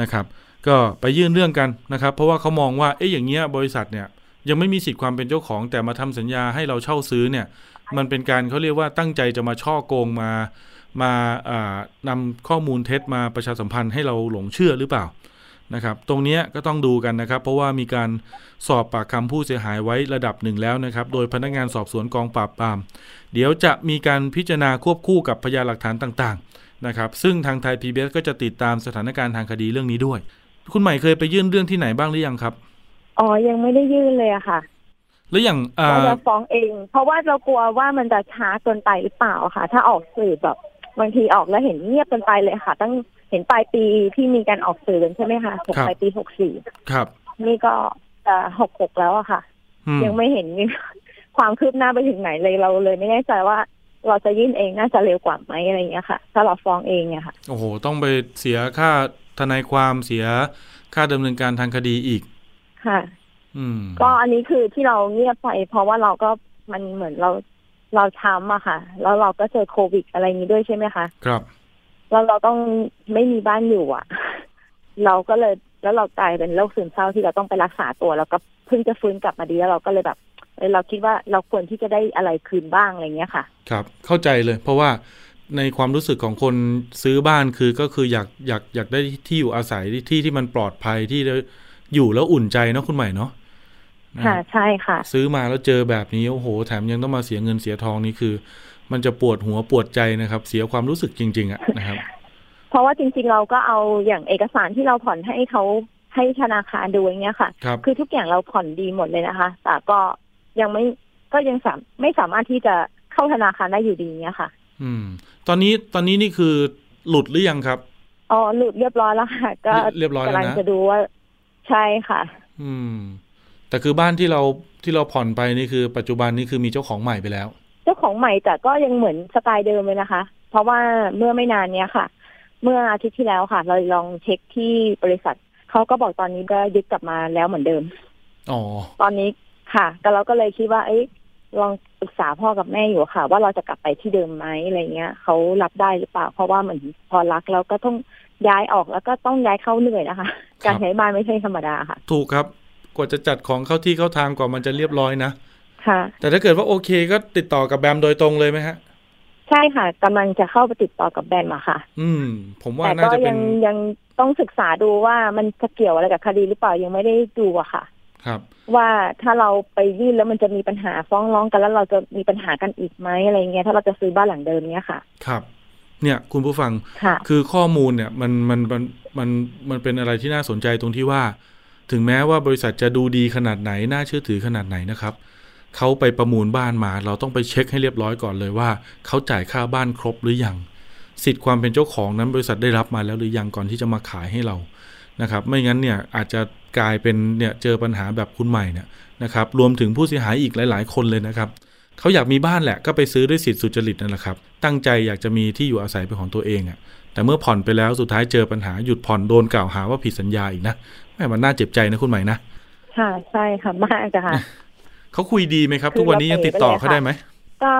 นะครับก็ไปยื่นเรื่องกันนะครับเพราะว่าเขามองว่าอย่างเงี้ยบริษัทเนี่ยยังไม่มีสิทธิ์ความเป็นเจ้าของแต่มาทำสัญญาให้เราเช่าซื้อเนี่ยมันเป็นการเขาเรียกว่าตั้งใจจะมาช่อโกงมา มานำข้อมูลเท็จมาประชาสัมพันธ์ให้เราหลงเชื่อหรือเปล่านะครับตรงนี้ก็ต้องดูกันนะครับเพราะว่ามีการสอบปากคำผู้เสียหายไว้ระดับหนึ่งแล้วนะครับโดยพนักงานสอบสวนกองปราบปรามเดี๋ยวจะมีการพิจารณาควบคู่กับพยานหลักฐานต่างๆนะครับซึ่งทางไทย PBS ก็จะติดตามสถานการณ์ทางคดีเรื่องนี้ด้วยคุณใหม่เคยไปยื่นเรื่องที่ไหนบ้างหรือยังครับอ๋อยังไม่ได้ยื่นเลยอะค่ะแล้วอย่างเราจะฟ้องเองเพราะว่าเรากลัวว่ามันจะช้าเกินไปหรือเปล่าค่ะถ้าออกสื่อแบบบางทีออกแล้วเห็นเงียบเกินไปเลยค่ะตั้งเห็นปลายปีที่มีการออกสื่อใช่ไหมคะปลายปี64ครับนี่ก็จะ66แล้วอะค่ะยังไม่เห็นความคืบหน้าไปถึงไหนเลยเราเลยไม่แน่ใจว่าเราจะยื่นเองน่าจะเร็วกว่าไหมอะไรอย่างเงี้ยค่ะถ้าเราฟ้องเองเนี่ยค่ะโอ้โหต้องไปเสียค่าทนายความเสียค่าดำเนินการทางคดีอีกค่ะก็อันนี้คือที่เราเงียบไปเพราะว่าเราก็มันเหมือนเราช้ำอะค่ะแล้วเราก็เจอโควิดอะไรนี้ด้วยใช่ไหมคะครับแล้วเราต้องไม่มีบ้านอยู่อะเราก็เลยแล้วเรากลายเป็นโรคซึมเศร้าที่เราต้องไปรักษาตัวแล้วก็เพิ่งจะฟื้นกลับมาดีแล้วเราก็เลยแบบเราคิดว่าเราควรที่จะได้อะไรคืนบ้างอะไรเงี้ยค่ะครับเข้าใจเลยเพราะว่าในความรู้สึกของคนซื้อบ้านคือก็คืออยากได้ที่อยู่อาศัยที่ที่มันปลอดภัยที่อยู่แล้วอุ่นใจเนาะคุณใหม่เนาะค่ะใช่ค่ะซื้อมาแล้วเจอแบบนี้โอ้โหแถมยังต้องมาเสียเงินเสียทองนี่คือมันจะปวดหัวปวดใจนะครับเสียความรู้สึกจริงๆอะนะครับเพราะว่าจริงๆเราก็เอาอย่างเอกสารที่เราผ่อนให้เขาให้ธนาคารดูอย่างเงี้ยค่ะ คือทุกอย่างเราผ่อนดีหมดเลยนะคะแต่ก็ยังไม่สามารถที่จะเข้าธนาคารได้อยู่ดีเงี้ยค่ะตอนนี้นี่คือหลุดหรือยังครับอ๋อหลุดเรียบร้อยแล้วค่ะก็กำลังจะดูว่าใช่ค่ะแต่คือบ้านที่เราผ่อนไปนี่คือปัจจุบันนี่คือมีเจ้าของใหม่ไปแล้วเจ้าของใหม่แต่ก็ยังเหมือนสไตล์เดิมเลยนะคะเพราะว่าเมื่อไม่นานเนี้ยค่ะเมื่ออาทิตย์ที่แล้วค่ะเราลองเช็คที่บริษัทเขาก็บอกตอนนี้ก็ยึดกลับมาแล้วเหมือนเดิมอ๋อตอนนี้ค่ะแต่เราก็เลยคิดว่าเอ๊ะลองปรึกษาพ่อกับแม่อยู่ค่ะว่าเราจะกลับไปที่เดิมไหมอะไรเงี้ยเขารับได้หรือเปล่าเพราะว่าเหมือนพอรักแล้วก็ต้องย้ายออกแล้วก็ต้องย้ายเข้าเหนื่อยนะคะการย้ายบ้านไม่ใช่ธรรมดาค่ะถูกครับกว่าจะจัดของเข้าที่เข้าทางกว่ามันจะเรียบร้อยนะค่ะแต่ถ้าเกิดว่าโอเคก็ติดต่อกับแบมโดยตรงเลยไหมฮะใช่ค่ะกำลังจะเข้าไปติดต่อกับแบมมาค่ะผมว่าน่าจะเป็นยังต้องศึกษาดูว่ามันจะเกี่ยวอะไรกับคดีหรือเปล่ายังไม่ได้ดูอะค่ะครับว่าถ้าเราไปยื่นแล้วมันจะมีปัญหาฟ้องร้องกันแล้วเราจะมีปัญหากันอีกไหมอะไรเงี้ยถ้าเราจะซื้อบ้านหลังเดิมเนี้ยค่ะครับเนี่ยคุณผู้ฟัง คือข้อมูลเนี่ยมันเป็นอะไรที่น่าสนใจตรงที่ว่าถึงแม้ว่าบริษัทจะดูดีขนาดไหนน่าเชื่อถือขนาดไหนนะครับเขาไปประมูลบ้านมาเราต้องไปเช็คให้เรียบร้อยก่อนเลยว่าเขาจ่ายค่าบ้านครบหรือยังสิทธิ์ความเป็นเจ้าของนั้นบริษัทได้รับมาแล้วหรือยังก่อนที่จะมาขายให้เรานะครับไม่งั้นเนี่ยอาจจะกลายเป็นเนี่ยเจอปัญหาแบบคุณใหม่เนี่ยนะครับรวมถึงผู้เสียหายอีกหลายๆคนเลยนะครับเขาอยากมีบ้านแหละก็ไปซื้อด้วยสิทธิสุจริตนั่นแหละครับตั้งใจอยากจะมีที่อยู่อาศัยเป็นของตัวเองอ่ะแต่เมื่อผ่อนไปแล้วสุดท้ายเจอปัญหาหยุดผ่อนโดนกล่าวหาว่าผิดสัญญาอีกนะแม่มันน่าเจ็บใจนะคุณใหม่นะค่ะใช่ค่ะมากค่ะเขาคุยดีไหมครับทุกวันนี้ยังติดต่อเขาได้ไหมก็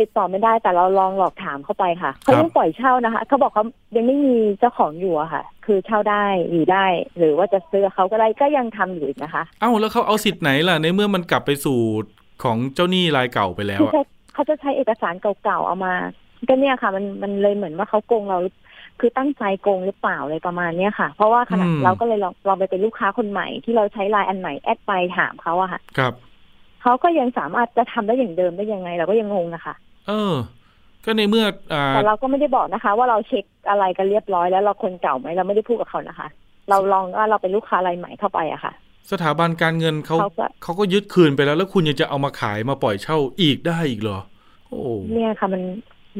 ติดต่อไม่ได้แต่เราลองหลอกถามเข้าไปค่ะเขายังปล่อยเช่านะคะเขาบอกเขายังไม่มีเจ้าของอยู่อะค่ะคือเช่าได้อยู่ได้หรือว่าจะซื้อเขาก็ได้ก็ยังทำอยู่นะคะเอ้าแล้วเขาเอาสิทธิ์ไหนล่ะในเมื่อมันกลับไปสู่ของเจ้าหนี้รายเก่าไปแล้วเขาจะใช้เอกสารเก่าๆเอามาก็เนี่ยค่ะมันเลยเหมือนว่าเขาโกงเราคือตั้งใจโกงหรือเปล่าอะไรประมาณเนี้ยค่ะเพราะว่าขณะเราก็เลยลองไปเป็นลูกค้าคนใหม่ที่เราใช้ไลน์อันใหม่แอดไปถามเขาอะค่ะครับเขาก็ยังสามารถจะทำได้อย่างเดิมได้ยังไงเราก็ยังงงนะคะก็ในเมื่อแต่เราก็ไม่ได้บอกนะคะว่าเราเช็คอะไรกันเรียบร้อยแล้วเราคนเก่าไหมเราไม่ได้พูดกับเขานะคะเราลองว่าเราเป็นลูกค้ารายใหม่เข้าไปอะค่ะสถาบันการเงินเขาก็ยึดคืนไปแล้วแล้วคุณยังจะเอามาขายมาปล่อยเช่าอีกได้อีกเหรอโอ้เนี่ยค่ะมัน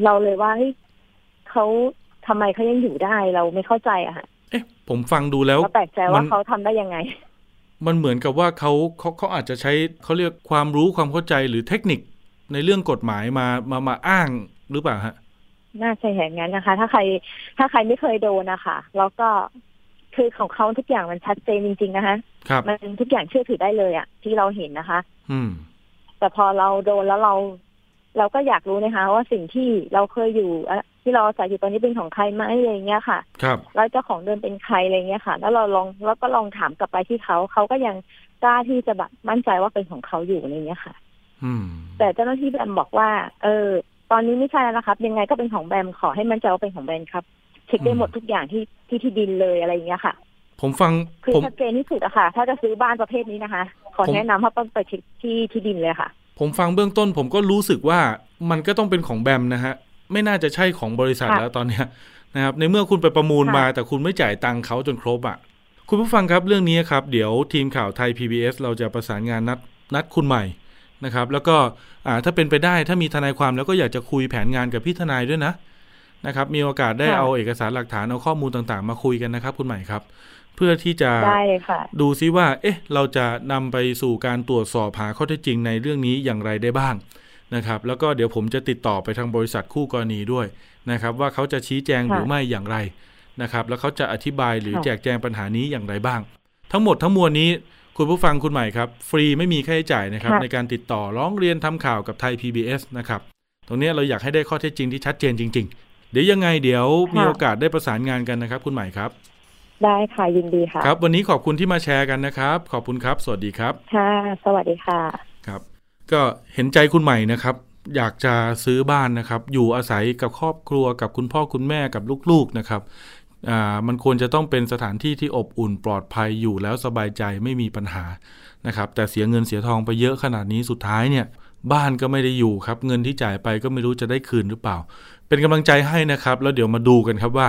เราเลยว่าเขาทำไมเขายังอยู่ได้เราไม่เข้าใจอะค่ะเอ๊ะผมฟังดูแล้วแปลกใจว่าเขาทำได้ยังไงมันเหมือนกับว่าเขาอาจจะใช้เขาเรียกความรู้ความเข้าใจหรือเทคนิคในเรื่องกฎหมายมาอ้างหรือเปล่าฮะน่าจะอย่างนั้นนะคะถ้าใครไม่เคยโดนนะคะแล้วก็คือของเขาทุกอย่างมันชัดเจนจริงๆนะคะมันทุกอย่างเชื่อถือได้เลยอะที่เราเห็นนะคะแต่พอเราโดนแล้วเราก็อยากรู้นะคะว่าสิ่งที่เราเคยอยู่ที่เราอาศัยอยู่ตอนนี้เป็นของใครไหมอะไรเงี้ยค่ะแล้วเจ้าของเดิมเป็นใครอะไรเงี้ยค่ะแล้วเราลองแล้วก็ลองถามกลับไปที่เขาก็ยังกล้าที่จะมั่นใจว่าเป็นของเขาอยู่อะไรเงี้ยค่ะแต่เจ้าหน้าที่แบมบอกว่า ตอนนี้ไม่ใช่แล้วครับยังไงก็เป็นของแบมขอให้มันจะเอาเป็นของแบมครับเช็คได้หมดทุกอย่างที่ดินเลยอะไรอย่างเงี้ยค่ะผมฟังคือชัดเจนที่สุดอะค่ะถ้าจะซื้อบ้านประเภทนี้นะคะขอแนะนำให้ต้องไปเช็คที่ดินเลยค่ะผมฟังเบื้องต้นผมก็รู้สึกว่ามันก็ต้องเป็นของแบมนะฮะไม่น่าจะใช่ของบริษัทแล้วตอนนี้นะครับในเมื่อคุณไปประมูลมาแต่คุณไม่จ่ายตังค์เขาจนครบอ่ะคุณผู้ฟังครับเรื่องนี้ครับเดี๋ยวทีมข่าวไทย PBS เราจะประสานงานนัดคุณใหม่นะครับแล้วก็ถ้าเป็นไปได้ถ้ามีทนายความแล้วก็อยากจะคุยแผนงานกับพี่ทนายด้วยนะครับมีโอกาสได้เอาเอกสารหลักฐานเอาข้อมูลต่างๆมาคุยกันนะครับคุณใหม่ครับเพื่อที่จะดูซิว่าเอ๊ะเราจะนำไปสู่การตรวจสอบหาข้อเท็จจริงในเรื่องนี้อย่างไรได้บ้างนะครับแล้วก็เดี๋ยวผมจะติดต่อไปทางบริษัทคู่กรณีด้วยนะครับว่าเขาจะชี้แจงหรือไม่อย่างไรนะครับแล้วเขาจะอธิบายหรือแจกแจงปัญหานี้อย่างไรบ้างทั้งหมดทั้งมวลนี้คุณผู้ฟังคุณใหม่ครับฟรีไม่มีค่าใช้จ่ายนะครับในการติดต่อร้องเรียนทำข่าวกับไทย PBS นะครับตรงนี้เราอยากให้ได้ข้อเท็จจริงที่ชัดเจนจริงๆเดี๋ยวยังไงเดี๋ยวมีโอกาสได้ประสานงานกันนะครับคุณใหม่ครับได้ค่ะยินดีค่ะครับวันนี้ขอบคุณที่มาแชร์กันนะครับขอบคุณครับสวัสดีครับค่ะสวัสดีค่ะครับก็เห็นใจคุณใหม่นะครับอยากจะซื้อบ้านนะครับอยู่อาศัยกับครอบครัวกับคุณพ่อคุณแม่กับลูกๆนะครับมันควรจะต้องเป็นสถานที่ที่อบอุ่นปลอดภัยอยู่แล้วสบายใจไม่มีปัญหานะครับแต่เสียเงินเสียทองไปเยอะขนาดนี้สุดท้ายเนี่ยบ้านก็ไม่ได้อยู่ครับเงินที่จ่ายไปก็ไม่รู้จะได้คืนหรือเปล่าเป็นกำลังใจให้นะครับแล้วเดี๋ยวมาดูกันครับว่า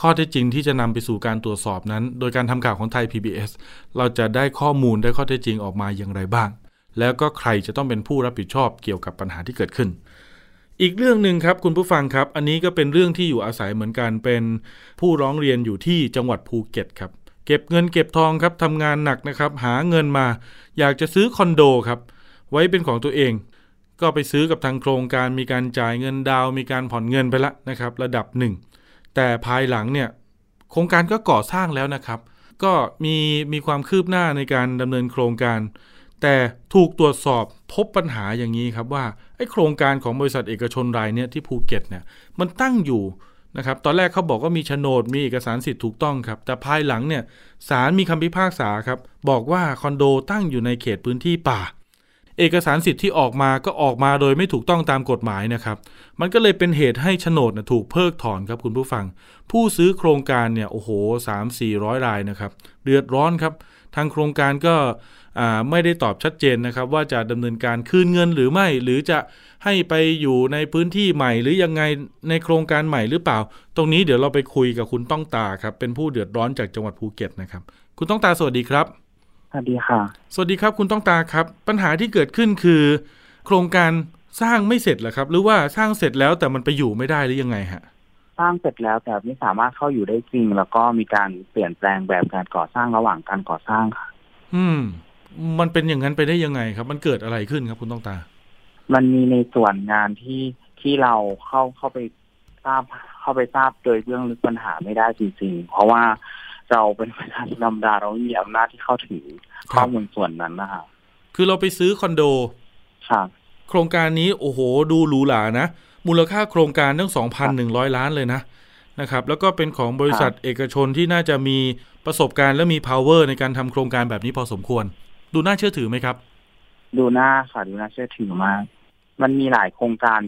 ข้อเท็จจริงที่จะนำไปสู่การตรวจสอบนั้นโดยการทำข่าวของไทย PBS เราจะได้ข้อมูลได้ข้อเท็จจริงออกมาอย่างไรบ้างแล้วก็ใครจะต้องเป็นผู้รับผิดชอบเกี่ยวกับปัญหาที่เกิดขึ้นอีกเรื่องนึงครับคุณผู้ฟังครับอันนี้ก็เป็นเรื่องที่อยู่อาศัยเหมือนกันเป็นผู้ร้องเรียนอยู่ที่จังหวัดภูเก็ตครับเก็บเงินเก็บทองครับทำงานหนักนะครับหาเงินมาอยากจะซื้อคอนโดครับไว้เป็นของตัวเองก็ไปซื้อกับทางโครงการมีการจ่ายเงินดาวมีการผ่อนเงินไปละนะครับระดับหนึ่งแต่ภายหลังเนี่ยโครงการก็ก่อสร้างแล้วนะครับก็มีความคืบหน้าในการดำเนินโครงการแต่ถูกตรวจสอบพบปัญหาอย่างนี้ครับว่าไอ้โครงการของบริษัทเอกชนรายเนี่ยที่ภูเก็ตเนี่ยมันตั้งอยู่นะครับตอนแรกเขาบอกว่ามีโฉนดมีเอกสารสิทธิ์ถูกต้องครับแต่ภายหลังเนี่ยศาลมีคำพิพากษาครับบอกว่าคอนโดตั้งอยู่ในเขตพื้นที่ป่าเอกสารสิทธิ์ที่ออกมาก็ออกมาโดยไม่ถูกต้องตามกฎหมายนะครับมันก็เลยเป็นเหตุให้โฉนดนะถูกเพิกถอนครับคุณผู้ฟังผู้ซื้อโครงการเนี่ยโอ้โห 300-400 รายนะครับเดือดร้อนครับทางโครงการก็ไม่ได้ตอบชัดเจนนะครับว่าจะดำเนินการคืนเงินหรือไม่หรือจะให้ไปอยู่ในพื้นที่ใหม่หรือยังไงในโครงการใหม่หรือเปล่าตรงนี้เดี๋ยวเราไปคุยกับคุณต้องตาครับเป็นผู้เดือดร้อนจากจังหวัดภูเก็ตนะครับคุณต้องตาสวัสดีครับสวัสดีค่ะสวัสดีครับคุณต้องตาครับปัญหาที่เกิดขึ้นคือโครงการสร้างไม่เสร็จเหรอครับหรือว่าสร้างเสร็จแล้วแต่มันไปอยู่ไม่ได้หรือยังไงฮะสร้างเสร็จแล้วแต่ไม่สามารถเข้าอยู่ได้จริงแล้วก็มีการเปลี่ยนแปลงแบบการก่อสร้างระหว่างการก่อสร้างค่ะมันเป็นอย่างนั้นไปได้ยังไงครับมันเกิดอะไรขึ้นครับคุณต้องตามันมีในส่วนงานที่เราเข้าไปทราบโดยเรื่องลึกปัญหาไม่ได้จริงๆเพราะว่าเราเป็นประธานธรรมดาเราไม่มีอำนาจที่เข้าถึงข้อมูลส่วนนั้นนะคะคือเราไปซื้อคอนโดครับโครงการนี้โอ้โหดูหรูหรานะมูลค่าโครงการตั้ง 2,100 ล้านเลยนะครับแล้วก็เป็นของบริษัทเอกชนที่น่าจะมีประสบการณ์และมี power ในการทำโครงการแบบนี้พอสมควรดูน่าเชื่อถือไหมครับดูน่าค่ะดูน่าเชื่อถือมากมันมีหลายโครงการ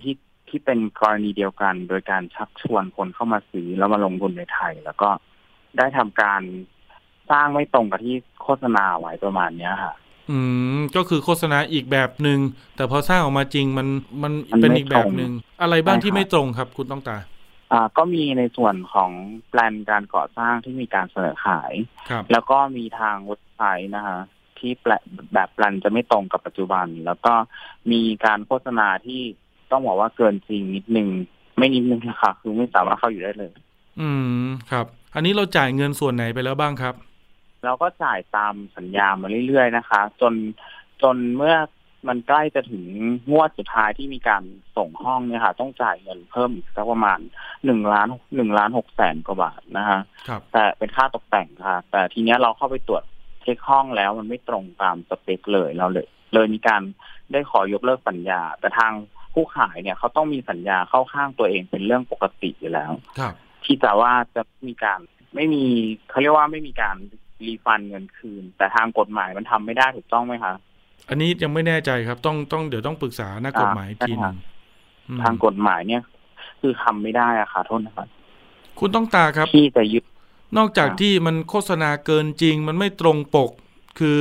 ที่เป็นกรณีเดียวกันโดยการชักชวนคนเข้ามาซื้อแล้วมาลงทุนในไทยแล้วก็ได้ทำการสร้างไม่ตรงกับที่โฆษณาไว้ประมาณนี้ค่ะก็คือโฆษณาอีกแบบนึงแต่พอสร้างออกมาจริงมันเป็นอีกแบบนึงอะไรบ้างที่ไม่ตรงครับคุณต้องตาก็มีในส่วนของแปลนการก่อสร้างที่มีการเสนอขายแล้วก็มีทางเว็บไซต์นะคะที่แบบแปลนจะไม่ตรงกับปัจจุบันแล้วก็มีการโฆษณาที่ต้องบอกว่าเกินจริงนิดนึงไม่นิดนึงค่ะคือไม่สามารถเข้าอยู่ได้เลยครับอันนี้เราจ่ายเงินส่วนไหนไปแล้วบ้างครับเราก็จ่ายตามสัญญามาเรื่อยๆนะคะจนเมื่อมันใกล้จะถึงงวดสุดท้ายที่มีการส่งห้องเนี่ยค่ะต้องจ่ายเงินเพิ่มอีกสักประมาณ1.6 ล้านกว่าบาทนะคะครับแต่เป็นค่าตกแต่งค่ะแต่ทีเนี้ยเราเข้าไปตรวจเช็คห้องแล้วมันไม่ตรงตามสเปคเลยเราเลยมีการได้ขอยกเลิกสัญญาแต่ทางผู้ขายเนี่ยเขาต้องมีสัญญาเข้าข้างตัวเองเป็นเรื่องปกติอยู่แล้วครับที่แต่ว่าจะมีการไม่มีเขาเรียกว่าไม่มีการรีฟันเงินคืนแต่ทางกฎหมายมันทำไม่ได้ถูกต้องไหมคะอันนี้ยังไม่แน่ใจครับต้องเดี๋ยวต้องปรึกษานักกฎหมายทีนึง ทางกฎหมายเนี่ยคือทำไม่ได้อะค่ะโทษนะครับคุณต้องตาครับที่จะยึดนอกจากที่มันโฆษณาเกินจริงมันไม่ตรงปกคือ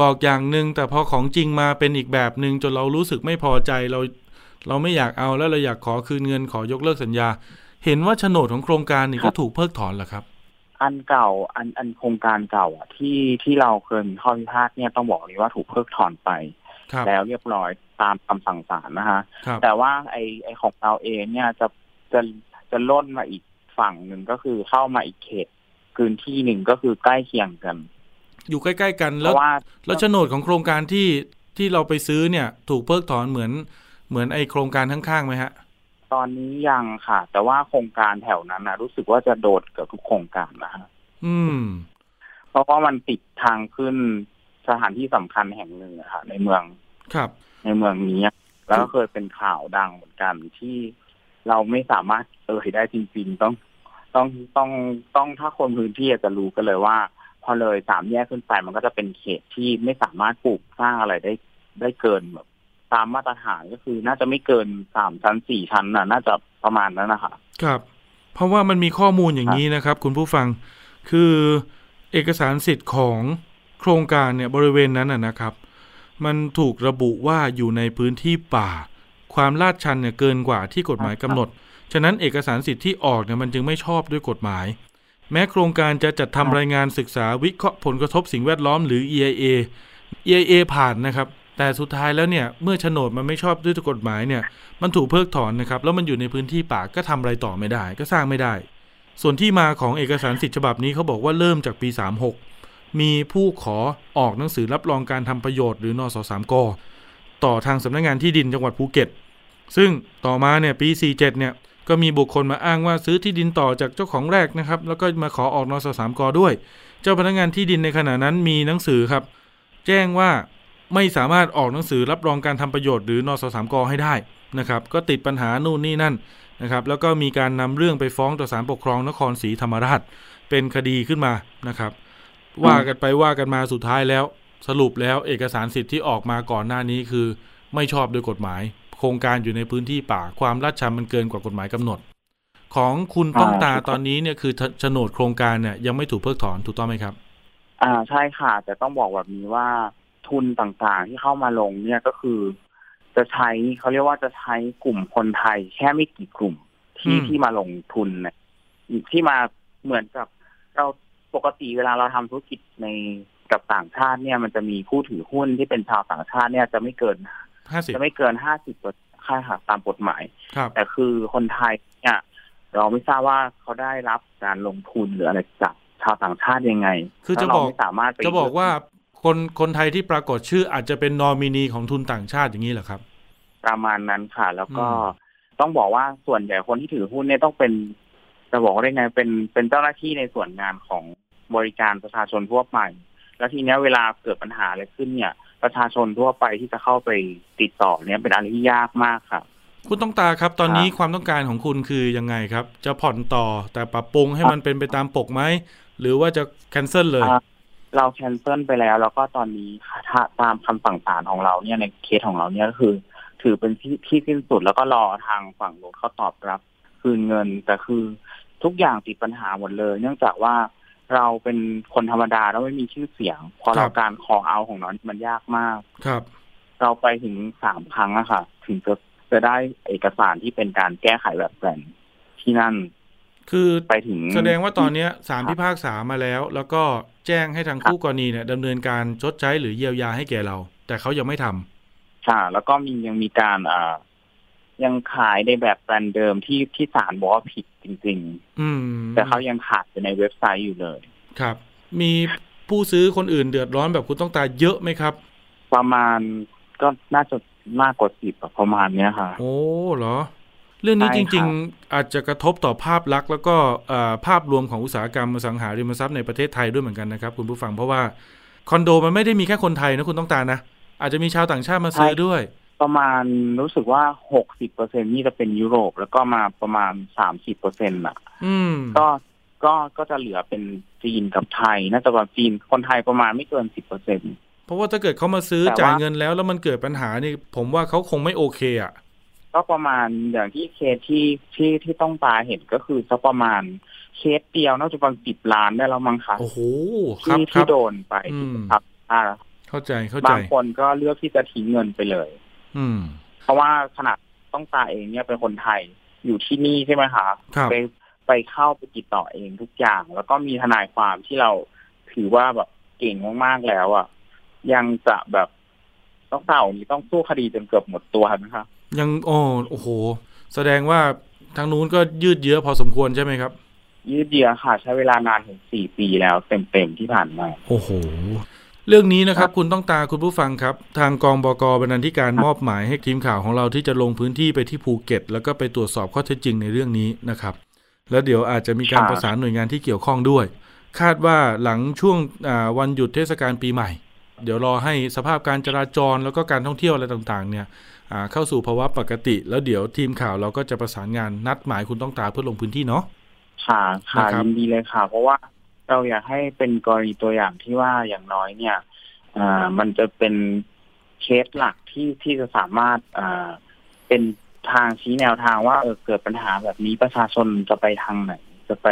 บอกอย่างนึงแต่พอของจริงมาเป็นอีกแบบนึงจนเรารู้สึกไม่พอใจเราไม่อยากเอาแล้วเราอยากขอคืนเงินขอยกเลิกสัญญาเห็นว่าโฉนดของโครงการนี่ก็ถูกเพิกถอนเหรอครับอันเก่าอันโครงการเก่าอ่ะที่เราเคยมีข้อพิพาทเนี่ยต้องบอกเลยว่าถูกเพิกถอนไปแล้วเรียบร้อยตามคำสั่งศาลนะคะแต่ว่าไอของเราเองเนี่ยจะล่นมาอีกฝั่งหนึ่งก็คือเข้ามาอีกเขตพื้นที่หนึ่งก็คือใกล้เคียงกันอยู่ใกล้ๆกันแล้วโฉนดของโครงการที่เราไปซื้อเนี่ยถูกเพิกถอนเหมือนไอโครงการข้างๆมั้ยฮะตอนนี้ยังค่ะแต่ว่าโครงการแถวนั้นนะรู้สึกว่าจะโดดเกือบทุกโครงการนะฮะเพราะว่ามันติดทางขึ้นสถานที่สำคัญแห่งหนึ่งค่ะในเมืองครับในเมืองนี้แล้วก็เคยเป็นข่าวดังเหมือนกันที่เราไม่สามารถเอ่ยได้จริงๆต้องถ้าคนพื้นที่จะรู้กันเลยว่าพอเลยสามแยกขึ้นไปมันก็จะเป็นเขตที่ไม่สามารถปลูกสร้างอะไรได้เกินแบบตามมาตรฐานก็คือน่าจะไม่เกิน3ชั้น4ชั้นน่าจะประมาณนั้นนะคะครับเพราะว่ามันมีข้อมูลอย่างนี้นะครับคุณผู้ฟังคือเอกสารสิทธิ์ของโครงการเนี่ยบริเวณนั้นนะครับมันถูกระบุว่าอยู่ในพื้นที่ป่าความลาดชันเนี่ยเกินกว่าที่กฎหมายกำหนดฉะนั้นเอกสารสิทธิ์ที่ออกเนี่ยมันจึงไม่ชอบด้วยกฎหมายแม้โครงการจะจัดทำรายงานศึกษาวิเคราะห์ผลกระทบสิ่งแวดล้อมหรือ EIA ผ่านนะครับแต่สุดท้ายแล้วเนี่ยเมื่อโฉนดมันไม่ชอบด้วยกฎหมายเนี่ยมันถูกเพิกถอนนะครับแล้วมันอยู่ในพื้นที่ป่าก็ทำอะไรต่อไม่ได้ก็สร้างไม่ได้ส่วนที่มาของเอกสารสิทธิ์ฉบับนี้เขาบอกว่าเริ่มจากปี36มีผู้ขอออกหนังสือรับรองการทำประโยชน์หรือนสส3กต่อทางสำนักงานที่ดินจังหวัดภูเก็ตซึ่งต่อมาเนี่ยปี47เนี่ยก็มีบุคคลมาอ้างว่าซื้อที่ดินต่อจากเจ้าของแรกนะครับแล้วก็มาขอออกนสส3กด้วยเจ้าพนักงานที่ดินในขณะนั้นมีหนังสือครับแจ้งว่าไม่สามารถออกหนังสือรับรองการทำประโยชน์หรือนสส3กให้ได้นะครับก็ติดปัญหานู่นนี่นั่นนะครับแล้วก็มีการนำเรื่องไปฟ้องต่อศาลปกครองนครศรีธรรมราชเป็นคดีขึ้นมานะครับว่ากันไปว่ากันมาสุดท้ายแล้วสรุปแล้วเอกสารสิทธิ์ที่ออกมาก่อนหน้านี้คือไม่ชอบโดยกฎหมายโครงการอยู่ในพื้นที่ป่าความลาดชันมันเกินกว่ากฎหมายกำหนดของคุณต้องตาตอนนี้เนี่ยคือโฉนดโครงการเนี่ยยังไม่ถูกเพิกถอนถูกต้องไหมครับใช่ค่ะแต่ต้องบอกแบบนี้ว่าทุนต่างๆที่เข้ามาลงเนี่ยก็คือจะใช้เขาเรียกว่าจะใช้กลุ่มคนไทยแค่ไม่กี่กลุ่มที่มาลงทุนเนี่ยที่มาเหมือนกับเราปกติเวลาเราทำธุรกิจในกับต่างชาติเนี่ยมันจะมีผู้ถือหุ้นที่เป็นชาวต่างชาติเนี่ยจะไม่เกิน 50% ค่าหักตามกฎหมายแต่คือคนไทยเนี่ยเราไม่ทราบว่าเขาได้รับการลงทุนหรืออะไรจากชาวต่างชาติยังไงคือจะบอกว่าคนไทยที่ปรากฏชื่ออาจจะเป็นนอมินีของทุนต่างชาติอย่างนี้เหรอครับประมาณนั้นค่ะแล้วก็ต้องบอกว่าส่วนใหญ่คนที่ถือหุ้นเนี่ยต้องเป็นจะบอกว่าได้ไงเป็นเจ้าหน้าที่ในส่วนงานของบริการประชาชนทั่วไปแล้วทีเนี้ยเวลาเกิดปัญหาอะไรขึ้นเนี่ยประชาชนทั่วไปที่จะเข้าไปติดต่อเนี่ยเป็นอะไรที่ยากมากครับคุณต้องตาครับตอนนี้ความต้องการของคุณคือยังไงครับจะผ่อนต่อแต่ปรับปรุงให้มันเป็นไปตามปกไหมหรือว่าจะแคนเซิลเลยเราแคนเซิลไปแล้วแล้วก็ตอนนี้ตามคำสั่งศาลของเราเนี่ยในเคสของเราเนี่ยก็คือถือเป็นที่สิ้นสุดแล้วก็รอทางฝั่งโน้นเขาตอบรับคืนเงินแต่คือทุกอย่างติดปัญหาหมดเลยเนื่องจากว่าเราเป็นคนธรรมดาแล้วไม่มีชื่อเสียงพอเราการขอเอาของน้องมันยากมากครับเราไปถึง3ครั้งอะค่ะถึงจะได้เอกสารที่เป็นการแก้ไขแบบแปลนที่นั่นคือไปถึงแสดงว่าตอนนี้ศาลพิพากษามาแล้วแล้วก็แจ้งให้ทางคู่กรณีเนี่ยดำเนินการชดใช้หรือเยียวยาให้แก่เราแต่เขายังไม่ทำค่ะแล้วก็ยังมีการยังขายในแบบแปลนเดิมที่ศาลบอกว่าผิดจริงๆแต่เขายังขายอยู่ในเว็บไซต์อยู่เลยครับมีผู้ซื้อคนอื่นเดือดร้อนแบบคุณต้องตาเยอะไหมครับประมาณก็น่าจะมากกว่า10ประมาณเนี้ยค่ะโอ้เหรอเรื่องนี้จริงๆอาจจะกระทบต่อภาพลักษณ์แล้วก็ภาพรวมของอุตสาหกรรมอสังหาริมทรัพย์ในประเทศไทยด้วยเหมือนกันนะครับคุณผู้ฟังเพราะว่าคอนโดมันไม่ได้มีแค่คนไทยนะคุณต้องตานะอาจจะมีชาวต่างชาติมาซื้อด้วยประมาณรู้สึกว่า 60% นี่จะเป็นยุโรปแล้วก็มาประมาณ 30% น่ะก็จะเหลือเป็นจีนกับไทยน่าจะว่าจีนคนไทยประมาณไม่เกิน 10% เพราะว่าถ้าเกิดเขามาซื้อจ่ายเงินแล้วมันเกิดปัญหานี่ผมว่าเขาคงไม่โอเคอ่ะ ก็ประมาณอย่างที่เคสที่ต้องตาเห็นก็คือสักประมาณเคสเดียวน่าจะประมาณ10 ล้านได้แล้วมั้งค่ะโอ้โหที่โดนไปครับเข้าใจบางคนก็เลือกที่จะทิ้งเงินไปเลยเพราะว่าขนาดต้องตาเองเนี่ยเป็นคนไทยอยู่ที่นี่ใช่ไหมคะไปเข้าไปติดต่อเองทุกอย่างแล้วก็มีทนายความที่เราถือว่าแบบเก่งมากๆแล้วอ่ะยังจะแบบต้องเต่านี่ต้องสู้คดีจนเกือบหมดตัวนะคะยังโอ้โหแสดงว่าทางนู้นก็ยืดเยื้อพอสมควรใช่ไหมครับยืดเยื้อค่ะใช้เวลานานถึง4 ปีแล้วเต็มๆที่ผ่านมาโอ้โหเรื่องนี้นะครับคุณต้องตาคุณผู้ฟังครับทางกองบก.บรรณาธิการมอบหมายให้ทีมข่าวของเราที่จะลงพื้นที่ไปที่ภูเก็ตแล้วก็ไปตรวจสอบข้อเท็จจริงในเรื่องนี้นะครับแล้วเดี๋ยวอาจจะมีการประสานหน่วยงานที่เกี่ยวข้องด้วยคาดว่าหลังช่วงวันหยุดเทศกาลปีใหม่เดี๋ยวรอให้สภาพการจราจรแล้วก็การท่องเที่ยวอะไรต่างๆเนี่ยเข้าสู่ภาวะปกติแล้วเดี๋ยวทีมข่าวเราก็จะประสานงานนัดหมายคุณต้องตาเพื่อลงพื้นที่เนาะค่ะค่ะยินดีเลยค่ะเพราะว่าเราอยากให้เป็นกรณีตัวอย่างที่ว่าอย่างน้อยเนี่ยมันจะเป็นเคสหลักที่จะสามารถเป็นทางชี้แนวทางว่าเกิดปัญหาแบบนี้ประชาชนจะไปทางไหนจะไป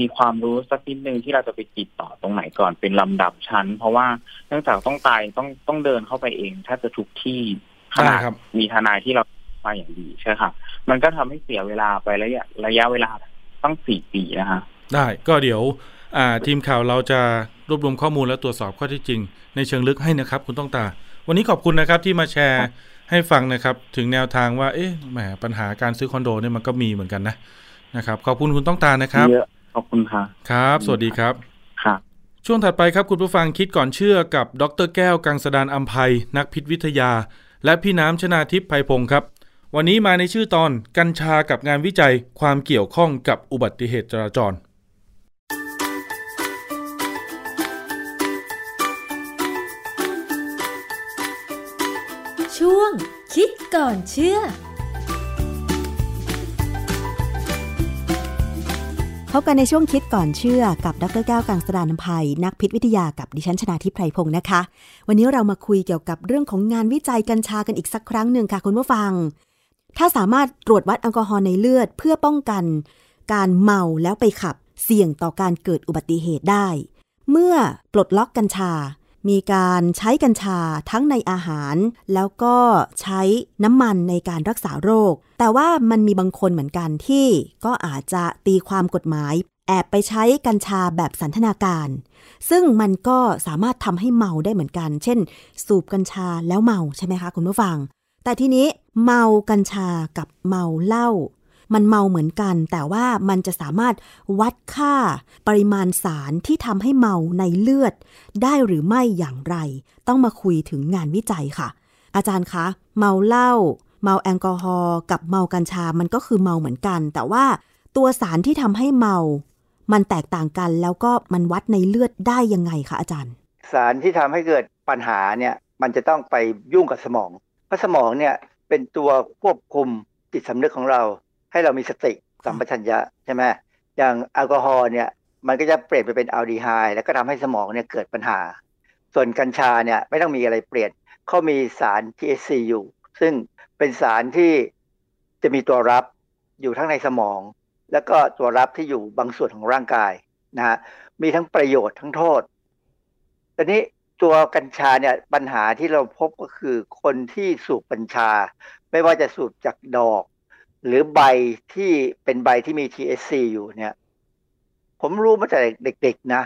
มีความรู้สักนิดนึงที่เราจะไปติดต่อตรงไหนก่อนเป็นลำดับชั้นเพราะว่าเนื่องจากต้องตายต้องเดินเข้าไปเองถ้าจะทุกที่ขนาดมีทนายที่เราไปอย่างดีใช่ค่ะมันก็ทำให้เสียเวลาไประยะเวลาตั้ง4 ปีนะคะได้ก็เดี๋ยวทีมข่าวเราจะรวบรวมข้อมูลและตรวจสอบข้อเท็จจริงในเชิงลึกให้นะครับคุณต้องตาวันนี้ขอบคุณนะครับที่มาแชร์ให้ฟังนะครับถึงแนวทางว่าเอ๊ะแหมปัญหาการซื้อคอนโดเนี่ยมันก็มีเหมือนกันนะครับขอบคุณคุณต้องตานะครับขอบคุณค่ะครับสวัสดีครับค่ะช่วงถัดไปครับคุณผู้ฟังคิดก่อนเชื่อกับดร.แก้วกังสดาลอำไพนักพิษวิทยาและพี่น้ำชนาทิพย์ไพพงศ์ครับวันนี้มาในชื่อตอนกัญชากับงานวิจัยความเกี่ยวข้องกับอุบัติเหตุจราจรช่วงคิดก่อนเชื่อพบกันในช่วงคิดก่อนเชื่อกับดร.แก้ว กังสดาลอำไพนักพิษวิทยากับดิฉันชนาธิป ไพพงศ์นะคะวันนี้เรามาคุยเกี่ยวกับเรื่องของงานวิจัยกัญชากันอีกสักครั้งหนึ่งค่ะคุณผู้ฟังถ้าสามารถตรวจวัดแอลกอฮอล์ในเลือดเพื่อป้องกันการเมาแล้วไปขับเสี่ยงต่อการเกิดอุบัติเหตุได้เมื่อปลดล็อกกัญชามีการใช้กัญชาทั้งในอาหารแล้วก็ใช้น้ำมันในการรักษาโรคแต่ว่ามันมีบางคนเหมือนกันที่ก็อาจจะตีความกฎหมายแอบไปใช้กัญชาแบบสันทนาการซึ่งมันก็สามารถทำให้เมาได้เหมือนกันเช่นสูบกัญชาแล้วเมาใช่ไหมคะคุณผู้ฟังแต่ทีนี้เมากัญชากับเมาเหล้ามันเมาเหมือนกันแต่ว่ามันจะสามารถวัดค่าปริมาณสารที่ทำให้เมาในเลือดได้หรือไม่อย่างไรต้องมาคุยถึงงานวิจัยค่ะอาจารย์คะเมาเหล้าเมาแอลกอฮอล์กับเมากัญชามันก็คือเมาเหมือนกันแต่ว่าตัวสารที่ทำให้เมามันแตกต่างกันแล้วก็มันวัดในเลือดได้ยังไงคะอาจารย์สารที่ทำให้เกิดปัญหาเนี่ยมันจะต้องไปยุ่งกับสมองเพราะสมองเนี่ยเป็นตัวควบคุมจิตสำนึกของเราให้เรามีสติสัมปชัญญะใช่ไหมอย่างแอลกอฮอล์เนี่ยมันก็จะเปลี่ยนไปเป็นอัลดีไฮด์แล้วก็ทำให้สมองเนี่ยเกิดปัญหาส่วนกัญชาเนี่ยไม่ต้องมีอะไรเปลี่ยนเขามีสาร THC อยู่ซึ่งเป็นสารที่จะมีตัวรับอยู่ทั้งในสมองแล้วก็ตัวรับที่อยู่บางส่วนของร่างกายนะฮะมีทั้งประโยชน์ทั้งโทษตอนนี้ตัวกัญชาเนี่ยปัญหาที่เราพบก็คือคนที่สูบกัญชาไม่ว่าจะสูบจากดอกหรือใบที่เป็นใบที่มี THC อยู่เนี่ยผมรู้มาแต่เด็กๆนะ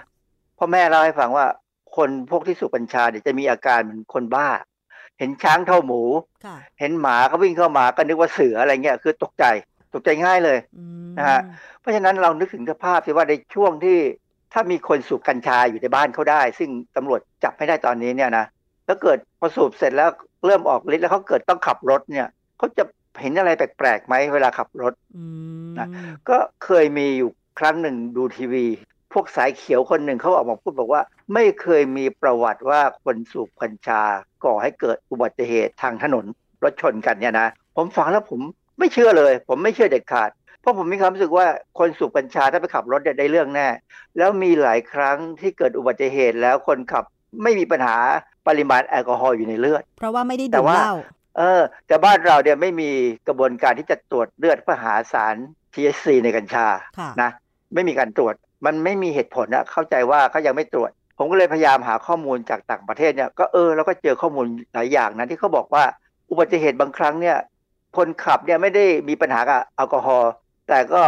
พ่อแม่เล่าให้ฟังว่าคนพวกที่สูบกัญชาเนี่ยจะมีอาการเหมือนคนบ้าเห็นช้างเท่าหมูเห็นหมาก็วิ่งเข้ามาก็นึกว่าเสืออะไรเงี้ยคือตกใจง่ายเลยนะฮะเพราะฉะนั้นเรานึกถึงสภาพที่ว่าในช่วงที่ถ้ามีคนสูบกัญชาอยู่ในบ้านเขาได้ซึ่งตำรวจจับไม่ได้ตอนนี้เนี่ยนะแล้วเกิดพอสูบเสร็จแล้วเริ่มออกฤทธิ์แล้วเขาเกิดต้องขับรถเนี่ยเขาจะเห็นอะไรแปลกๆไหมเวลาขับรถนะก็เคยมีอยู่ครั้งหนึ่งดูทีวีพวกสายเขียวคนหนึ่งเขาออกมาพูดบอกว่าไม่เคยมีประวัติว่าคนสูบกัญชาก่อให้เกิดอุบัติเหตุทางถนนรถชนกันเนี่ยนะผมฟังแล้วผมไม่เชื่อเลยผมไม่เชื่อเด็ดขาดเพราะผมมีความรู้สึกว่าคนสูบกัญชาถ้าไปขับรถได้เรื่องแน่แล้วมีหลายครั้งที่เกิดอุบัติเหตุแล้วคนขับไม่มีปัญหาปริมาณแอลกอฮอล์อยู่ในเลือดเพราะว่าไม่ได้ดื่มเหล้า แต่บ้านเราเนี่ยไม่มีกระบวนการที่จะตรวจเลือดเพื่อหาสาร THC ในกัญชานะไม่มีการตรวจมันไม่มีเหตุผลนะเข้าใจว่าเขายังไม่ตรวจผมก็เลยพยายามหาข้อมูลจากต่างประเทศเนี่ยก็แล้วก็เจอข้อมูลหลายอย่างนะที่เขาบอกว่าอุบัติเหตุบางครั้งเนี่ยคนขับเนี่ยไม่ได้มีปัญหากับแอลกอฮอล์แต่ก็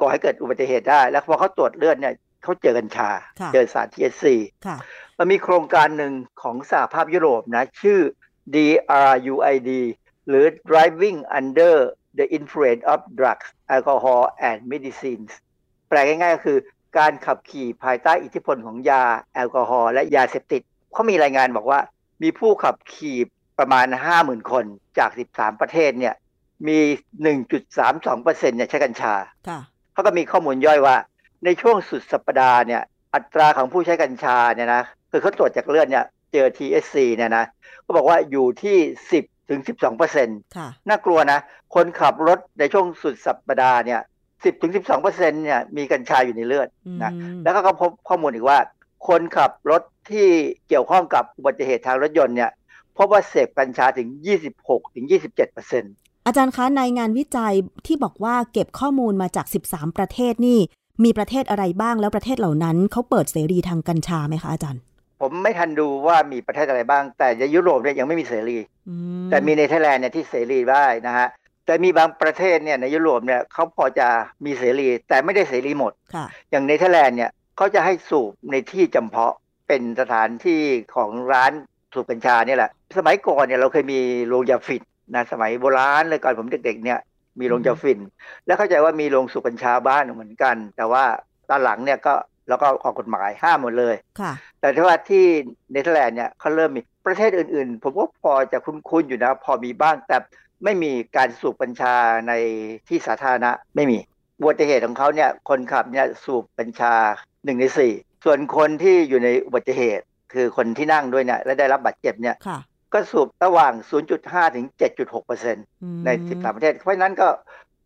ก่อให้เกิดอุบัติเหตุได้แล้วพอเขาตรวจเลือดเนี่ยเขาเจอกัญชาเจอสาร THC มันมีโครงการหนึ่งของสหภาพยุโรปนะชื่อ DRUID หรือ Driving Under the Influence of Drugs, Alcohol and Medicines แปลง่ายๆก็คือการขับขี่ภายใต้อิทธิพลของยาแอลกอฮอล์และยาเสพติดเขามีรายงานบอกว่ามีผู้ขับขี่ประมาณ 50,000 คนจาก 13 ประเทศเนี่ยมี 1.32% เนี่ยใช้กัญชาเขาก็มีข้อมูลย่อยว่าในช่วงสุดสัปดาห์เนี่ยอัตราของผู้ใช้กัญชาเนี่ยนะคือเขาตรวจจากเลือดเนี่ยเจอ THC เนี่ยนะก็บอกว่าอยู่ที่ 10-12% น่ากลัวนะคนขับรถในช่วงสุดสัปดาห์เนี่ย 10-12% เนี่ยมีกัญชาอยู่ในเลือดนะแล้วก็พบข้อมูลอีกว่าคนขับรถที่เกี่ยวข้องกับอุบัติเหตุทางรถยนต์เนี่ยพบว่าเสพกัญชาถึง 26-27% อาจารย์คะในงานวิจัยที่บอกว่าเก็บข้อมูลมาจาก13ประเทศนี่มีประเทศอะไรบ้างแล้วประเทศเหล่านั้นเขาเปิดเสรีทางกัญชาไหมคะอาจารย์ผมไม่ทันดูว่ามีประเทศอะไรบ้างแต่ในยุโรปเนี่ยยังไม่มีเสรีแต่มีในไทยแลนด์เนี่ยที่เสรีได้นะฮะแต่มีบางประเทศเนี่ยในยุโรปเนี่ยเขาพอจะมีเสรีแต่ไม่ได้เสรีหมดอย่างในไทยแลนด์เนี่ยเขาจะให้สูบในที่จำเพาะเป็นสถานที่ของร้านสูบกัญชาเนี่ยแหละสมัยก่อนเนี่ยเราเคยมีโรงยาฝิ่นนะสมัยโบราณเลยก่อนผมเด็กๆเนี่ยมีโรงยาฝิ่นแล้วเข้าใจว่ามีโรงสูบกัญชาบ้านเหมือนกันแต่ว่าตอนหลังเนี่ยก็แล้วก็ออกกฎหมายห้ามหมดเลยแต่ว่าที่เนเธอร์แลนด์เนี่ยเขาเริ่มมีประเทศอื่นๆผมก็พอจะคุ้นๆอยู่นะพอมีบ้างแต่ไม่มีการสูบกัญชาในที่สาธารณะไม่มีอุบัติเหตุของเขาเนี่ยคนขับเนี่ยสูบกัญชา1ใน4ส่วนคนที่อยู่ในอุบัติเหตุคือคนที่นั่งด้วยเนี่ยและได้รับบาดเจ็บเนี่ยก็สูบระหว่าง 0.5 ถึง 7.6% ใน13ประเทศเพราะฉะนั้นก็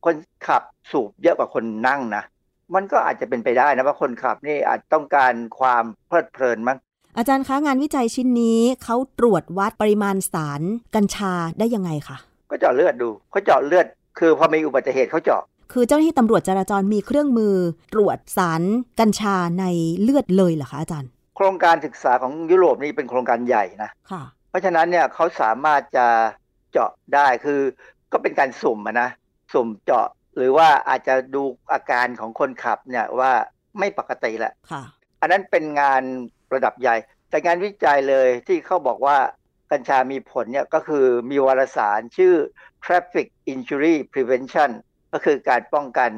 คนขับสูบเยอะกว่าคนนั่งนะมันก็อาจจะเป็นไปได้นะว่าคนขับนี่อาจต้องการความเพลิดเพลินมั้งอาจารย์คะงานวิจัยชิ้นนี้เขาตรวจวัดปริมาณสารกัญชาได้ยังไงคะก็เจาะเลือดดูเขาเจาะเลือดคือพอมีอุบัติเหตุเขาเจาะคือเจ้าหน้าที่ตำรวจจราจรมีเครื่องมือตรวจสารกัญชาในเลือดเลยเหรอคะอาจารย์โครงการศึกษาของยุโรปนี่เป็นโครงการใหญ่นะค่ะเพราะฉะนั้นเนี่ยเขาสามารถจะเจาะได้คือก็เป็นการสุ่มนะสุ่มเจาะหรือว่าอาจจะดูอาการของคนขับเนี่ยว่าไม่ปกติแหละอันนั้นเป็นงานระดับใหญ่แต่งานวิจัยเลยที่เขาบอกว่ากัญชามีผลเนี่ยก็คือมีวารสารชื่อ Traffic Injury Prevention ก็คือการป้องกัน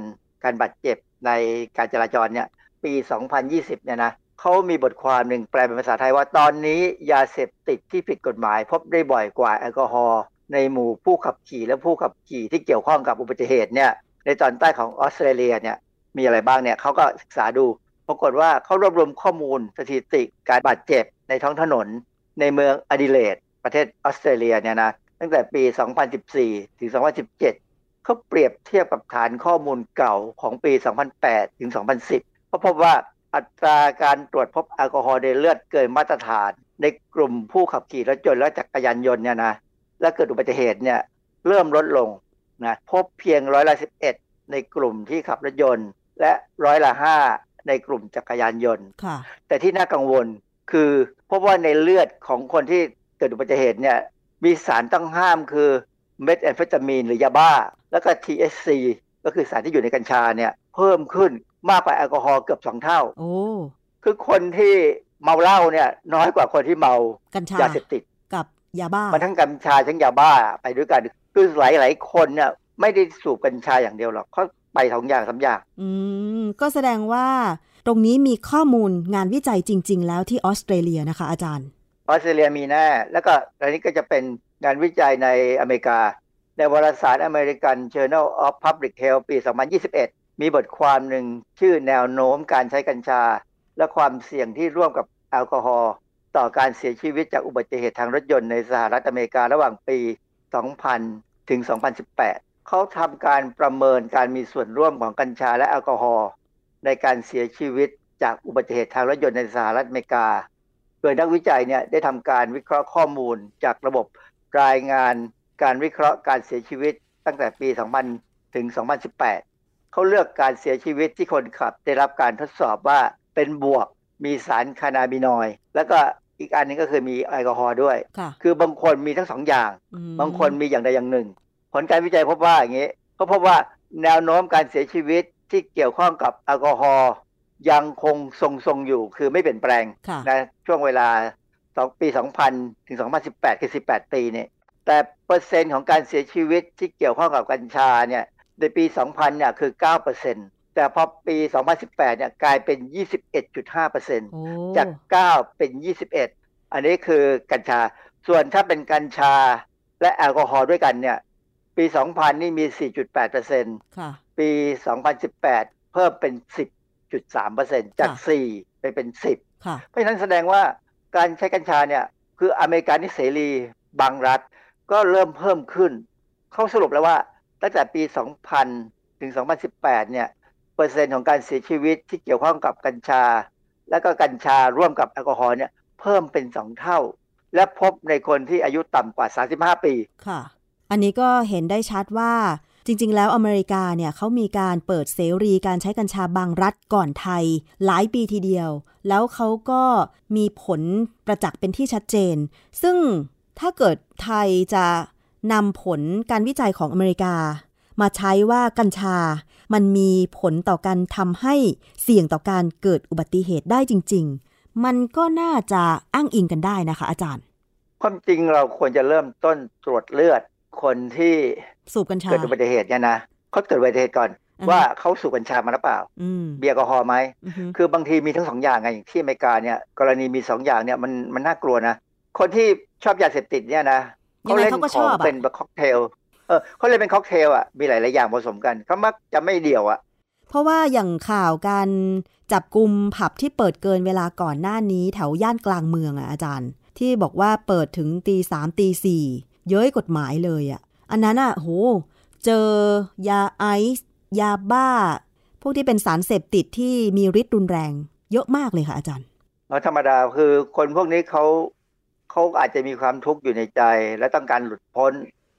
การบาดเจ็บในการจราจรเนี่ยปี 2020 เนี่ยนะเขามีบทความหนึ่งแปลเป็นภาษาไทยว่าตอนนี้ยาเสพติดที่ผิดกฎหมายพบได้บ่อยกว่าแอลกอฮอล์ในหมู่ผู้ขับขี่และผู้ขับขี่ที่เกี่ยวข้องกับอุบัติเหตุเนี่ยในตอนใต้ของออสเตรเลียเนี่ยมีอะไรบ้างเนี่ยเขาก็ศึกษาดูปรากฏว่าเขารวบรวมข้อมูลสถิติการบาดเจ็บในท้องถนนในเมืองอดิเลดประเทศออสเตรเลียเนี่ยนะตั้งแต่ปี 2014 ถึง 2017เขาเปรียบเทียบกับฐานข้อมูลเก่าของปี 2008 ถึง 2010เขาพบว่าอัตราการตรวจพบแอลกอฮอล์ในเลือดเกินมาตรฐานในกลุ่มผู้ขับขี่รถยนต์และจักรยานยนต์เนี่ยนะและเกิดอุบัติเหตุเนี่ยเริ่มลดลงนะพบเพียง11%ในกลุ่มที่ขับรถยนต์และ5%ในกลุ่มจักรยานยนต์แต่ที่น่ากังวลคือพบว่าในเลือดของคนที่เกิดอุบัติเหตุเนี่ยมีสารต้องห้ามคือเมทแอมเฟตามีนหรือยาบ้าแล้วก็ THC ก็คือสารที่อยู่ในกัญชาเนี่ยเพิ่มขึ้นมากกว่าแอลกอฮอล์เกือบ2เท่าคือคนที่เมาเหล้าเนี่ยน้อยกว่าคนที่เมายาเสพติดกับยาบ้ามันทั้งกัญชาทั้งยาบ้าไปด้วยกันคือหลายคนเนี่ยไม่ได้สูบกัญชาอย่างเดียวหรอกเขาไป2อย่าง3อย่างก็แสดงว่าตรงนี้มีข้อมูลงานวิจัยจริงๆแล้วที่ออสเตรเลียนะคะอาจารย์ออสเตรเลียมีแน่แล้วก็อันนี้ก็จะเป็นงานวิจัยในอเมริกาในวารสาร American Journal of Public Health ปี 2021มีบทความหนึ่งชื่อแนวโน้มการใช้กัญชาและความเสี่ยงที่ร่วมกับแอลกอฮอล์ต่อการเสียชีวิตจากอุบัติเหตุทางรถยนต์ในสหรัฐอเมริการะหว่างปี 2000 ถึง 2018 เขาทำการประเมินการมีส่วนร่วมของกัญชาและแอลกอฮอล์ในการเสียชีวิตจากอุบัติเหตุทางรถยนต์ในสหรัฐอเมริกาโดยนักวิจัยเนี่ยได้ทำการวิเคราะห์ข้อมูลจากระบบรายงาน การวิเคราะห์การเสียชีวิตตั้งแต่ปี 2000 ถึง 2018 เขาเลือกการเสียชีวิตที่คนขับได้รับการทดสอบว่าเป็นบวกมีสารคานาบินอยด์แล้วก็อีกอันนึงก็คือมีแอลกอฮอล์ด้วย คือบางคนมีทั้ง2 อย่างบางคนมีอย่างใดอย่างหนึ่งผลการวิจัยพบว่าอย่างนี้เขาพบว่าแนวโน้มการเสียชีวิตที่เกี่ยวข้องกับแอลกอฮอล์ยังคงทรงอยู่คือไม่เปลี่ยนแปลงนะช่วงเวลาปี 2000 ถึง 2018 คือ 18 ปีเนี่ยแต่เปอร์เซ็นต์ของการเสียชีวิตที่เกี่ยวข้องกับกัญชาเนี่ยในปี 2000 เนี่ยคือ 9% แต่พอปี 2018 เนี่ยกลายเป็น 21.5% จาก 9 เป็น 21 อันนี้คือกัญชาส่วนถ้าเป็นกัญชาและแอลกอฮอล์ด้วยกันเนี่ยปี 2000 นี่มี 4.8% ค่ะปี 2018 เพิ่มเป็น 10.3% จาก 4 ไปเป็น 10 ค่ะเพราะฉะนั้นแสดงว่าการใช้กัญชาเนี่ยคืออเมริกานี่เสรีบางรัฐก็เริ่มเพิ่มขึ้นเขาสรุปแล้วว่าตั้งแต่ปี 2000 ถึง 2018 เนี่ยเปอร์เซ็นต์ของการเสียชีวิตที่เกี่ยวข้องกับกัญชาและก็กัญชาร่วมกับแอลกอฮอล์เนี่ยเพิ่มเป็น 2 เท่าและพบในคนที่อายุต่ำกว่า 35 ปีค่ะอันนี้ก็เห็นได้ชัดว่าจริงๆแล้วอเมริกาเนี่ยเขามีการเปิดเสรีการใช้กัญชาบางรัฐก่อนไทยหลายปีทีเดียวแล้วเขาก็มีผลประจักษ์เป็นที่ชัดเจนซึ่งถ้าเกิดไทยจะนำผลการวิจัยของอเมริกามาใช้ว่ากัญชามันมีผลต่อการทำให้เสี่ยงต่อการเกิดอุบัติเหตุได้จริงๆมันก็น่าจะอ้างอิงกันได้นะคะอาจารย์ความจริงเราควรจะเริ่มต้นตรวจเลือดคนที่สูบกัญชาเกิดอุบัติเหตุเนี่ยนะเขาเกิดอุบัติเหตุก่อนว่าเขาสูบกัญชามาหรือเปล่ามีแอลกอฮอล์ไหมคือบางทีมีทั้ง2 อย่างไงที่อเมริกาเนี่ยกรณีมี2 อย่างเนี่ยมันน่ากลัวนะคนที่ชอบยาเสพติดเนี่ยนะเขาเล่นของเป็นค็อกเทลเขาเลยเป็นค็อกเทลอ่ะมีหลายๆอย่างผสมกันเขามักจะไม่เดี่ยวอ่ะเพราะว่าอย่างข่าวการจับกุมผับที่เปิดเกินเวลาก่อนหน้านี้แถวย่านกลางเมืองอ่ะอาจารย์ที่บอกว่าเปิดถึง 3:00 น 4:00 นเย้ยกฎหมายเลยอ่ะอันนั้นอ่ะโหเจอยาไอซ์ยาบ้าพวกที่เป็นสารเสพติดที่มีฤทธิ์รุนแรงเยอะมากเลยค่ะอาจารย์แล้วธรรมดาคือคนพวกนี้เขาอาจจะมีความทุกข์อยู่ในใจและต้องการหลุดพ้น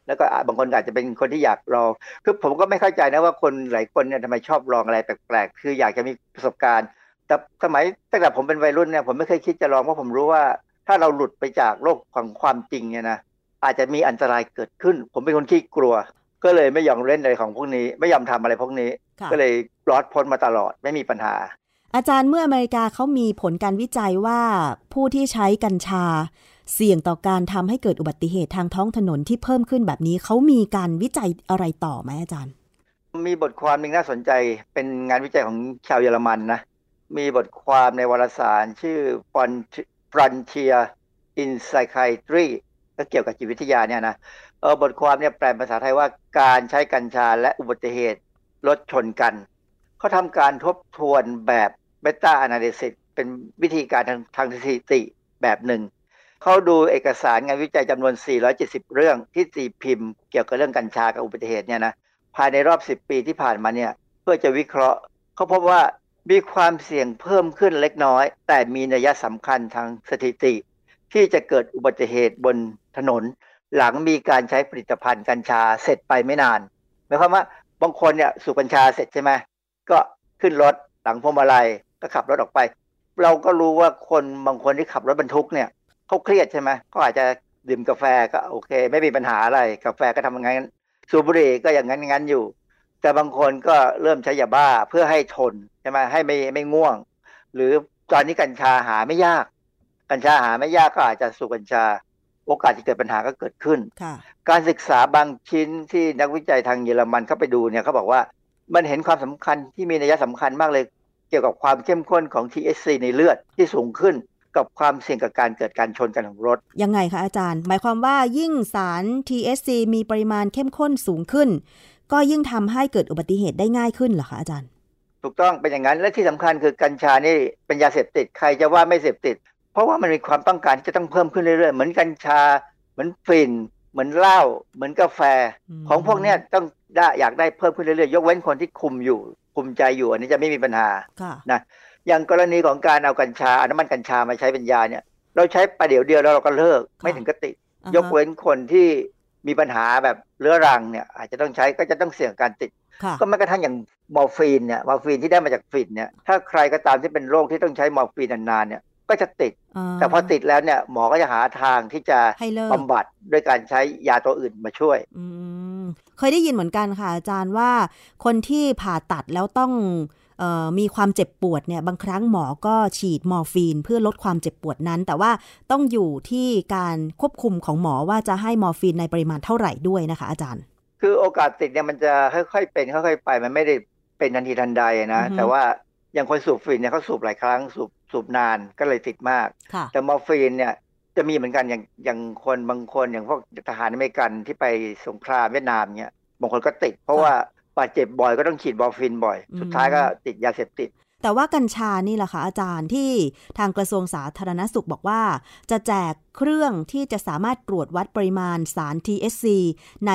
แล้วก็บางคนอาจจะเป็นคนที่อยากลองคือผมก็ไม่เข้าใจนะว่าคนหลายคนเนี่ยทำไมชอบลองอะไรแปลกๆคืออยากจะมีประสบการณ์แต่สมัยตั้งแต่ผมเป็นวัยรุ่นเนี่ยผมไม่เคยคิดจะลองเพราะผมรู้ว่าถ้าเราหลุดไปจากโลกของความจริงเนี่ยนะอาจจะมีอันตรายเกิดขึ้นผมเป็นคนขี้กลัวก็เลยไม่ยอมเล่นอะไรของพวกนี้ไม่ยอมทำอะไรพวกนี้ก็เลยรอดพ้นมาตลอดไม่มีปัญหาอาจารย์เมื่ออเมริกาเขามีผลการวิจัยว่าผู้ที่ใช้กัญชาเสี่ยงต่อการทำให้เกิดอุบัติเหตุทางท้องถนนที่เพิ่มขึ้นแบบนี้เขามีการวิจัยอะไรต่อไหมอาจารย์มีบทความนึงน่าสนใจเป็นงานวิจัยของชาวเยอรมันนะมีบทความในวารสารชื่อ Frontier in Psychiatryก็เกี่ยวกับจิตวิทยาเนี่ยนะบทความเนี่ยแปลภาษาไทยว่าการใช้กัญชาและอุบัติเหตุรถชนกันเขาทำการทบทวนแบบเบต้าแอนาลิซิสเป็นวิธีการทางสถิติแบบหนึ่งเขาดูเอกสารงานวิจัยจำนวน470เรื่องที่ตีพิมพ์เกี่ยวกับเรื่องกัญชากับอุบัติเหตุเนี่ยนะภายในรอบ10ปีที่ผ่านมาเนี่ยเพื่อจะวิเคราะห์เขาพบว่ามีความเสี่ยงเพิ่มขึ้นเล็กน้อยแต่มีนัยสำคัญทางสถิติที่จะเกิดอุบัติเหตุบนถนนหลังมีการใช้ผลิตภัณฑ์กัญชาเสร็จไปไม่นานหมายความว่าบางคนเนี่ยสูบกัญชาเสร็จใช่ไหมก็ขึ้นรถหลังพวงมาลัยก็ขับรถออกไปเราก็รู้ว่าคนบางคนที่ขับรถบรรทุกเนี่ยเขาเครียดใช่ไหมเขาอาจจะดื่มกาแฟก็โอเคไม่มีปัญหาอะไรกาแฟก็ทำงั้นสูบบุหรี่ก็อย่างงั้นอยู่แต่บางคนก็เริ่มใช้ยาบ้าเพื่อให้ทนใช่ไหมให้ไม่ง่วงหรือตอนนี้กัญชาหาไม่ยากกัญชาหาไม่ยากก็อาจจะสูบกัญชาโอกาสที่เกิดปัญหาก็เกิดขึ้นการศึกษาบางชิ้นที่นักวิจัยทางเยอรมันเข้าไปดูเนี่ยเขาบอกว่ามันเห็นความสำคัญที่มีนัยสำคัญมากเลยเกี่ยวกับความเข้มข้นของ THC ในเลือดที่สูงขึ้นกับความเสี่ยงกับการเกิดการชนกันของรถยังไงคะอาจารย์หมายความว่ายิ่งสาร THC มีปริมาณเข้มข้นสูงขึ้นก็ยิ่งทำให้เกิดอุบัติเหตุได้ง่ายขึ้นเหรอคะอาจารย์ถูกต้องเป็นอย่างนั้นและที่สำคัญคือกัญชานี่เป็นยาเสพติดใครจะว่าไม่เสพติดเพราะว่ามันมีความต้องการที่จะต้องเพิ่มขึ้นเรื่อยๆเหมือนกัญชาเหมือนฝิ่นเหมือนเหล้าเหมือนกาแฟของพวกนี้ต้องได้อยากได้เพิ่มขึ้นเรื่อยๆยกเว้นคนที่คุมใจอยู่อันนี้จะไม่มีปัญหานะอย่างกรณีของการเอากัญชาน้ำมันกัญชามาใช้เป็นยาเนี่ยเราใช้ประเดี๋ยวเดียวแล้วเราก็เลิกไม่ถึงกติยกเว้นคนที่ มีปัญหาแบบเรื้อรังเนี่ยอาจจะต้องใช้ก็จะต้องเสี่ยงการติดก็แม้กระทั่งอย่างมอร์ฟีนเนี่ยมอร์ฟีนที่ได้มาจากฝิ่นเนี่ยถ้าใครก็ตามที่เป็นโรคที่ต้องใช้มอร์ฟีนนานๆเนี่ยก็จะติดแต่พอติดแล้วเนี่ยหมอก็จะหาทางที่จะบำบัดด้วยการใช้ยาตัวอื่นมาช่วยเคยได้ยินเหมือนกันค่ะอาจารย์ว่าคนที่ผ่าตัดแล้วต้องมีความเจ็บปวดเนี่ยบางครั้งหมอก็ฉีดมอร์ฟีนเพื่อลดความเจ็บปวดนั้นแต่ว่าต้องอยู่ที่การควบคุมของหมอว่าจะให้มอร์ฟีนในปริมาณเท่าไหร่ด้วยนะคะอาจารย์คือโอกาสติดเนี่ยมันจะค่อยๆเป็นค่อยๆไปมันไม่ได้เป็นทันทีทันใดนะแต่ว่าอย่างคนสูบฝิ่นเนี่ยเขาสูบหลายครั้งสูบนานก็เลยติดมากแต่มอร์ฟีนเนี่ยจะมีเหมือนกันอย่างคนบางคนอย่างพวกทหารอเมริกันที่ไปสงครามเวียดนามเนี่ยบางคนก็ติดเพราะว่าบาดเจ็บบ่อยก็ต้องฉีดมอร์ฟีนบ่อยสุดท้ายก็ติดยาเสพติดแต่ว่ากัญชานี่แหละค่ะอาจารย์ที่ทางกระทรวงสาธารณสุขบอกว่าจะแจกเครื่องที่จะสามารถตรวจวัดปริมาณสาร THC ใน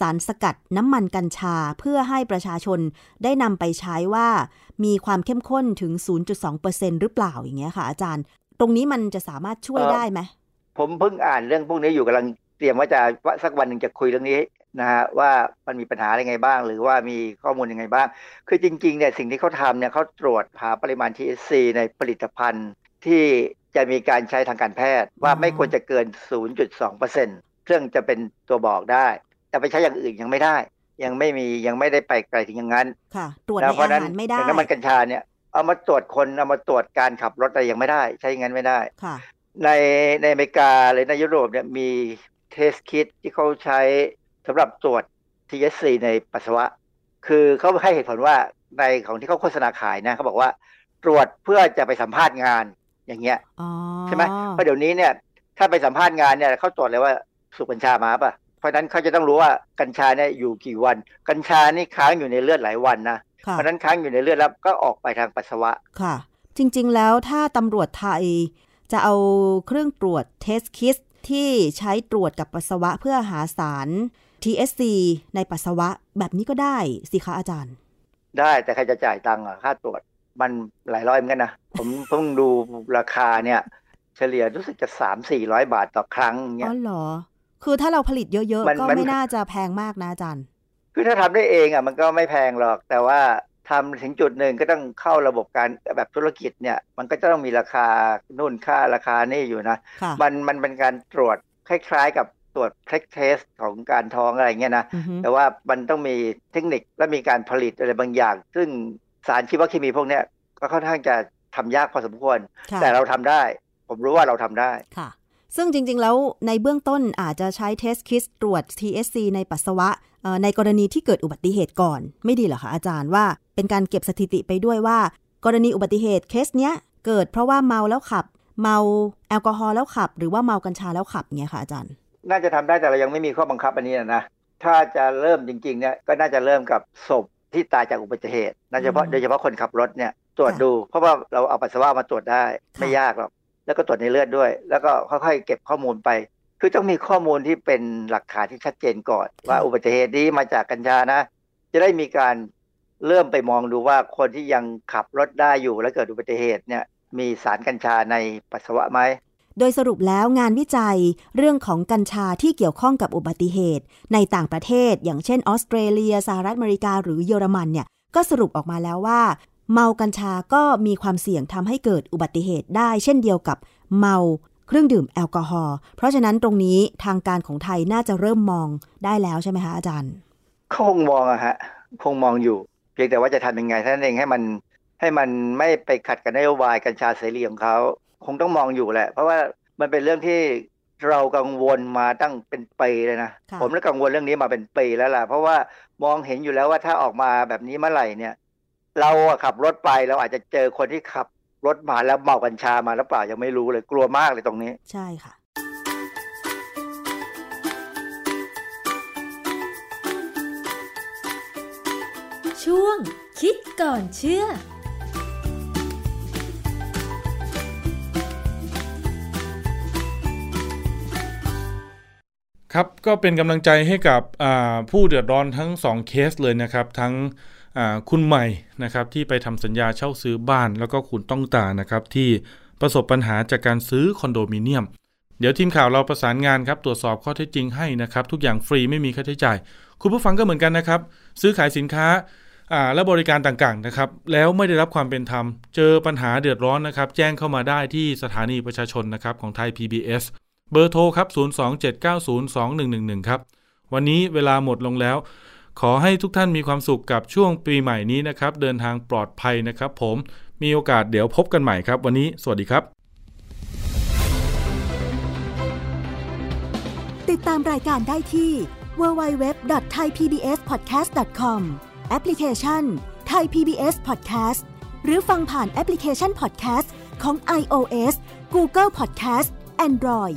สารสกัดน้ำมันกัญชาเพื่อให้ประชาชนได้นำไปใช้ว่ามีความเข้มข้นถึง 0.2% หรือเปล่าอย่างเงี้ยค่ะอาจารย์ตรงนี้มันจะสามารถช่วยได้ไหมผมเพิ่งอ่านเรื่องพวกนี้อยู่กำลังเตรียมว่าจะสักวันหนึ่งจะคุยเรื่องนี้นะฮะว่ามันมีปัญหาอะไรไงบ้างหรือว่ามีข้อมูลยังไงบ้างคือจริงๆเนี่ยสิ่งที่เขาทำเนี่ยเขาตรวจหาปริมาณ THC ในผลิตภัณฑ์ที่จะมีการใช้ทางการแพทย์ว่าไม่ควรจะเกิน 0.2% เครื่องจะเป็นตัวบอกได้แต่ไปใช้อย่างอื่นยังไม่ได้ยังไม่ได้ไปไกลถึงอย่างนั้นค่ะตรวจในอาหารไม่ได้น้ำมันกัญชาเนี่ยเอามาตรวจคนเอามาตรวจการขับรถอะไรยังไม่ได้ใช้อย่างนั้นไม่ได้ค่ะในอเมริกาหรือในยุโรปเนี่ยมีเทสคิทที่เขาใช้สำหรับตรวจ THC ในปัสสาวะคือเขาให้เหตุผลว่าในของที่เขาโฆษณาขายนะเขาบอกว่าตรวจเพื่อจะไปสัมภาษณ์งานอย่างเงี้ยใช่ไหมเพราะเดี๋ยวนี้เนี่ยถ้าไปสัมภาษณ์งานเนี่ยเขาตรวจเลยว่าสูบกัญชามาป่ะเพราะนั้นเขาจะต้องรู้ว่ากัญชาเนี่ยอยู่กี่วันกัญชานี่ค้างอยู่ในเลือดหลายวันนะเพราะนั้นค้างอยู่ในเลือดแล้วก็ออกไปทางปัสสาวะค่ะจริงๆแล้วถ้าตำรวจไทยจะเอาเครื่องตรวจเทสคิทที่ใช้ตรวจกับปัสสาวะเพื่อหาสาร THC ในปัสสาวะแบบนี้ก็ได้สิคะอาจารย์ได้แต่ใครจะจ่ายตังค์ค่าตรวจมันหลายร้อยเหมือนกันนะผมเพิ่งดูราคาเนี่ยเฉลี่ยรู้สึกจะ 300-400 บาทต่อครั้งเนี่ยอ๋อเหรอคือถ้าเราผลิตเยอะๆก็ไม่น่าจะแพงมากนะอาจารย์คือถ้าทำได้เองมันก็ไม่แพงหรอกแต่ว่าทำถึงจุดหนึ่งก็ต้องเข้าระบบการแบบธุรกิจเนี่ยมันก็จะต้องมีราคานู่นค่าราคานี่อยู่นะมันเป็นการตรวจคล้ายๆกับตรวจเทคเทสของการท้องอะไรเงี้ยนะแต่ว่ามันต้องมีเทคนิคและมีการผลิตอะไรบางอย่างซึ่งสารชีวเคมีพวกเนี้ยก็ค่อนข้างจะทำยากพอสมควรแต่เราทำได้ผมรู้ว่าเราทำได้ซึ่งจริงๆแล้วในเบื้องต้นอาจจะใช้เทสคิทตรวจ THC ในปัสสาวะในกรณีที่เกิดอุบัติเหตุก่อนไม่ดีเหรอคะอาจารย์ว่าเป็นการเก็บสถิติไปด้วยว่ากรณีอุบัติเหตุเคสเนี้ยเกิดเพราะว่าเมาแล้วขับเมาแอลกอฮอล์แล้วขับหรือว่าเมากัญชาแล้วขับเงี้ยค่ะอาจารย์น่าจะทำได้แต่เรายังไม่มีข้อบังคับอันนี้นะถ้าจะเริ่มจริงๆเนี่ยก็น่าจะเริ่มกับศพที่ตายจากอุบัติเหตุโดยเฉพาะคนขับรถเนี่ยตรวจดูเพราะว่าเราเอาปัสสาวะมาตรวจได้ไม่ยากหรอกแล้วก็ตรวจในเลือดด้วยแล้วก็ค่อยๆเก็บข้อมูลไปคือต้องมีข้อมูลที่เป็นหลักฐานที่ชัดเจนก่อนว่าอุบัติเหตุนี้มาจากกัญชานะจะได้มีการเริ่มไปมองดูว่าคนที่ยังขับรถได้อยู่และเกิดอุบัติเหตุเนี่ยมีสารกัญชาในปัสสาวะไหมโดยสรุปแล้วงานวิจัยเรื่องของกัญชาที่เกี่ยวข้องกับอุบัติเหตุในต่างประเทศอย่างเช่นออสเตรเลียสหรัฐอเมริกาหรือเยอรมันเนี่ยก็สรุปออกมาแล้วว่าเมากัญชาก็มีความเสี่ยงทำให้เกิดอุบัติเหตุได้เช่นเดียวกับเมาเครื่องดื่มแอลกอฮอล์เพราะฉะนั้นตรงนี้ทางการของไทยน่าจะเริ่มมองได้แล้วใช่ไหมคะอาจารย์คงมองคงมองอยู่เพียงแต่ว่าจะทำยังไงท่านเองให้มันไม่ไปขัดกับนโยบายกัญชาเสรีของเขาคงต้องมองอยู่แหละเพราะว่ามันเป็นเรื่องที่เรากังวลมาตั้งเป็นปีเลยนะผมก็กังวลเรื่องนี้มาเป็นปีแล้วล่ะเพราะว่ามองเห็นอยู่แล้วว่าถ้าออกมาแบบนี้เมื่อไหร่เนี่ยเราขับรถไปเราอาจจะเจอคนที่ขับรถมาแล้วเมากัญชามาแล้วเปล่ายังไม่รู้เลยกลัวมากเลยตรงนี้ใช่ค่ะช่วงคิดก่อนเชื่อครับก็เป็นกำลังใจให้กับผู้เดือดร้อนทั้ง2เคสเลยนะครับทั้งคุณใหม่นะครับที่ไปทำสัญญาเช่าซื้อบ้านแล้วก็คุณต้องตานะครับที่ประสบปัญหาจากการซื้อคอนโดมิเนียม เดี๋ยวทีมข่าวเราประสานงานครับตรวจสอบข้อเท็จจริงให้นะครับทุกอย่างฟรีไม่มีค่าใช้จ่ายคุณผู้ฟังก็เหมือนกันนะครับซื้อขายสินค้าและบริการต่างๆนะครับแล้วไม่ได้รับความเป็นธรรมเจอปัญหาเดือดร้อนนะครับแจ้งเข้ามาได้ที่สถานีประชาชนนะครับของไทย PBS เบอร์โทรครับ027902111ครับวันนี้เวลาหมดลงแล้วขอให้ทุกท่านมีความสุขกับช่วงปีใหม่นี้นะครับเดินทางปลอดภัยนะครับผมมีโอกาสเดี๋ยวพบกันใหม่ครับวันนี้สวัสดีครับติดตามรายการได้ที่ www.thaipbspodcast.com แอปพลิเคชัน Thai PBS Podcast หรือฟังผ่านแอปพลิเคชัน Podcast ของ iOS Google Podcast Android